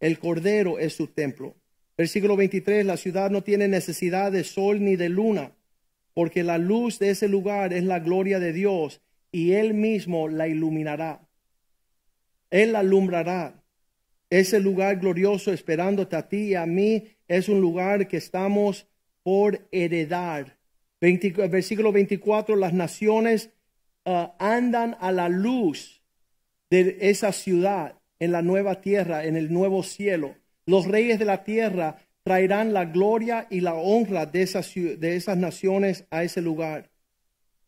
El Cordero es su templo. Versículo veintitrés, la ciudad no tiene necesidad de sol ni de luna porque la luz de ese lugar es la gloria de Dios. Y Él mismo la iluminará. Él la alumbrará. Ese lugar glorioso esperándote a ti y a mí es un lugar que estamos por heredar. Versículo veinticuatro, las naciones uh, andan a la luz de esa ciudad en la nueva tierra, en el nuevo cielo. Los reyes de la tierra traerán la gloria y la honra de esas, de esas naciones a ese lugar.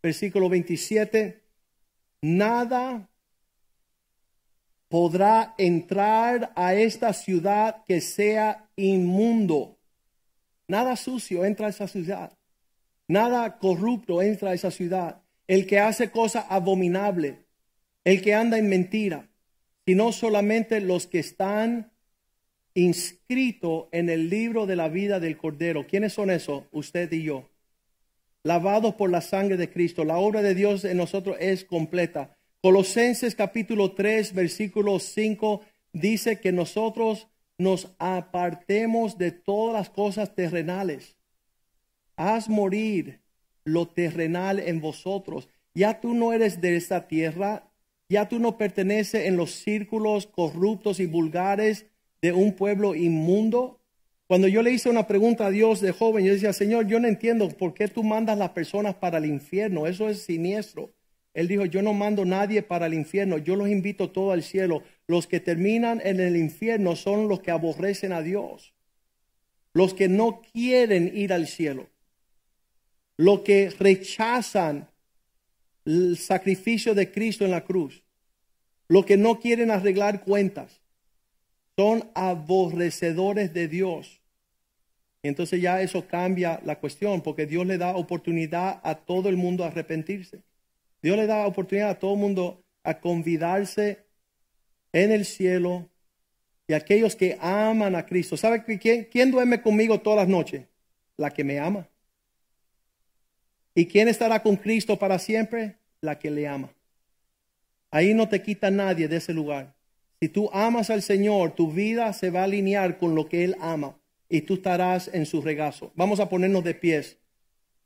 Versículo veintisiete. Nada podrá entrar a esta ciudad que sea inmundo. Nada sucio entra a esa ciudad. Nada corrupto entra a esa ciudad. El que hace cosa abominable, el que anda en mentira, sino solamente los que están inscritos en el libro de la vida del Cordero. ¿Quiénes son esos? Usted y yo. Lavados por la sangre de Cristo. La obra de Dios en nosotros es completa. Colosenses capítulo tres, versículo cinco, dice que nosotros nos apartemos de todas las cosas terrenales. Haz morir lo terrenal en vosotros. Ya tú no eres de esta tierra. Ya tú no perteneces en los círculos corruptos y vulgares de un pueblo inmundo. Cuando yo le hice una pregunta a Dios de joven, yo decía, Señor, yo no entiendo por qué tú mandas las personas para el infierno. Eso es siniestro. Él dijo, yo no mando a nadie para el infierno. Yo los invito todos al cielo. Los que terminan en el infierno son los que aborrecen a Dios. Los que no quieren ir al cielo. Los que rechazan el sacrificio de Cristo en la cruz. Los que no quieren arreglar cuentas. Son aborrecedores de Dios. Entonces ya eso cambia la cuestión, porque Dios le da oportunidad a todo el mundo a arrepentirse. Dios le da oportunidad a todo el mundo a convidarse en el cielo y aquellos que aman a Cristo. ¿Sabe quién, quién duerme conmigo todas las noches? La que me ama. ¿Y quién estará con Cristo para siempre? La que le ama. Ahí no te quita nadie de ese lugar. Si tú amas al Señor, tu vida se va a alinear con lo que Él ama. Y tú estarás en su regazo. Vamos a ponernos de pies.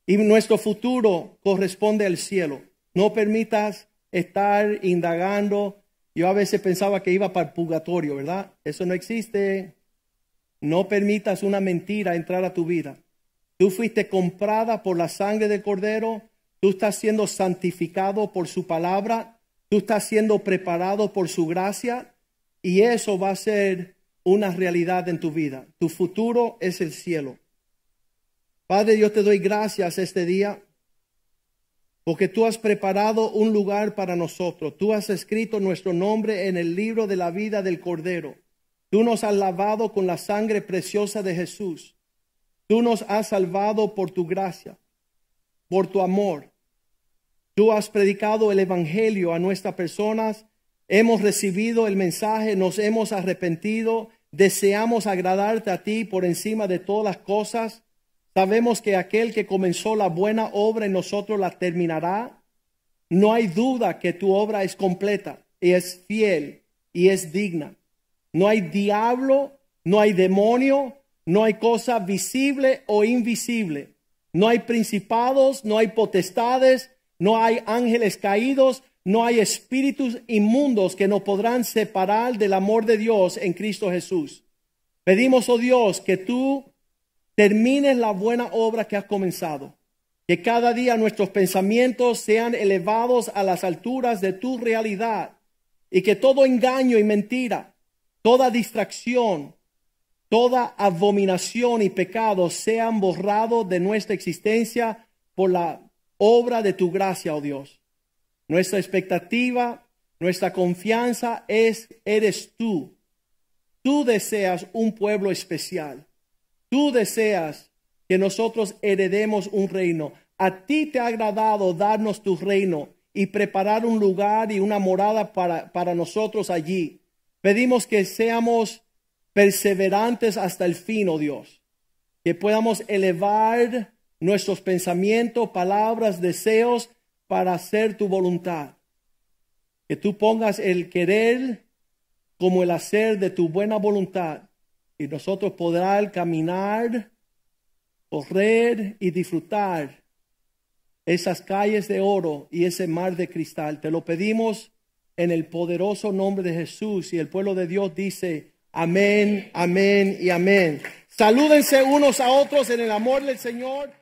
Y nuestro futuro corresponde al cielo. No permitas estar indagando. Yo a veces pensaba que iba para el purgatorio, ¿verdad? Eso no existe. No permitas una mentira entrar a tu vida. Tú fuiste comprada por la sangre del Cordero. Tú estás siendo santificado por su palabra. Tú estás siendo preparado por su gracia. Y eso va a ser una realidad en tu vida. Tu futuro es el cielo. Padre, yo te doy gracias este día porque tú has preparado un lugar para nosotros. Tú has escrito nuestro nombre en el libro de la vida del Cordero. Tú nos has lavado con la sangre preciosa de Jesús. Tú nos has salvado por tu gracia, por tu amor. Tú has predicado el evangelio a nuestras personas. Hemos recibido el mensaje, nos hemos arrepentido, deseamos agradarte a ti por encima de todas las cosas. Sabemos que aquel que comenzó la buena obra en nosotros la terminará. No hay duda que tu obra es completa, es fiel y es digna. No hay diablo, no hay demonio, no hay cosa visible o invisible. No hay principados, no hay potestades, no hay ángeles caídos, no hay espíritus inmundos que nos podrán separar del amor de Dios en Cristo Jesús. Pedimos, oh Dios, que tú termines la buena obra que has comenzado. Que cada día nuestros pensamientos sean elevados a las alturas de tu realidad. Y que todo engaño y mentira, toda distracción, toda abominación y pecado sean borrados de nuestra existencia por la obra de tu gracia, oh Dios. Nuestra expectativa, nuestra confianza es, eres tú. Tú deseas un pueblo especial. Tú deseas que nosotros heredemos un reino. A ti te ha agradado darnos tu reino y preparar un lugar y una morada para, para nosotros allí. Pedimos que seamos perseverantes hasta el fin, oh Dios. Que podamos elevar nuestros pensamientos, palabras, deseos para hacer tu voluntad. Que tú pongas el querer como el hacer de tu buena voluntad. Y nosotros podrá caminar, correr y disfrutar esas calles de oro y ese mar de cristal. Te lo pedimos en el poderoso nombre de Jesús. Y el pueblo de Dios dice amén, amén y amén. Salúdense unos a otros en el amor del Señor.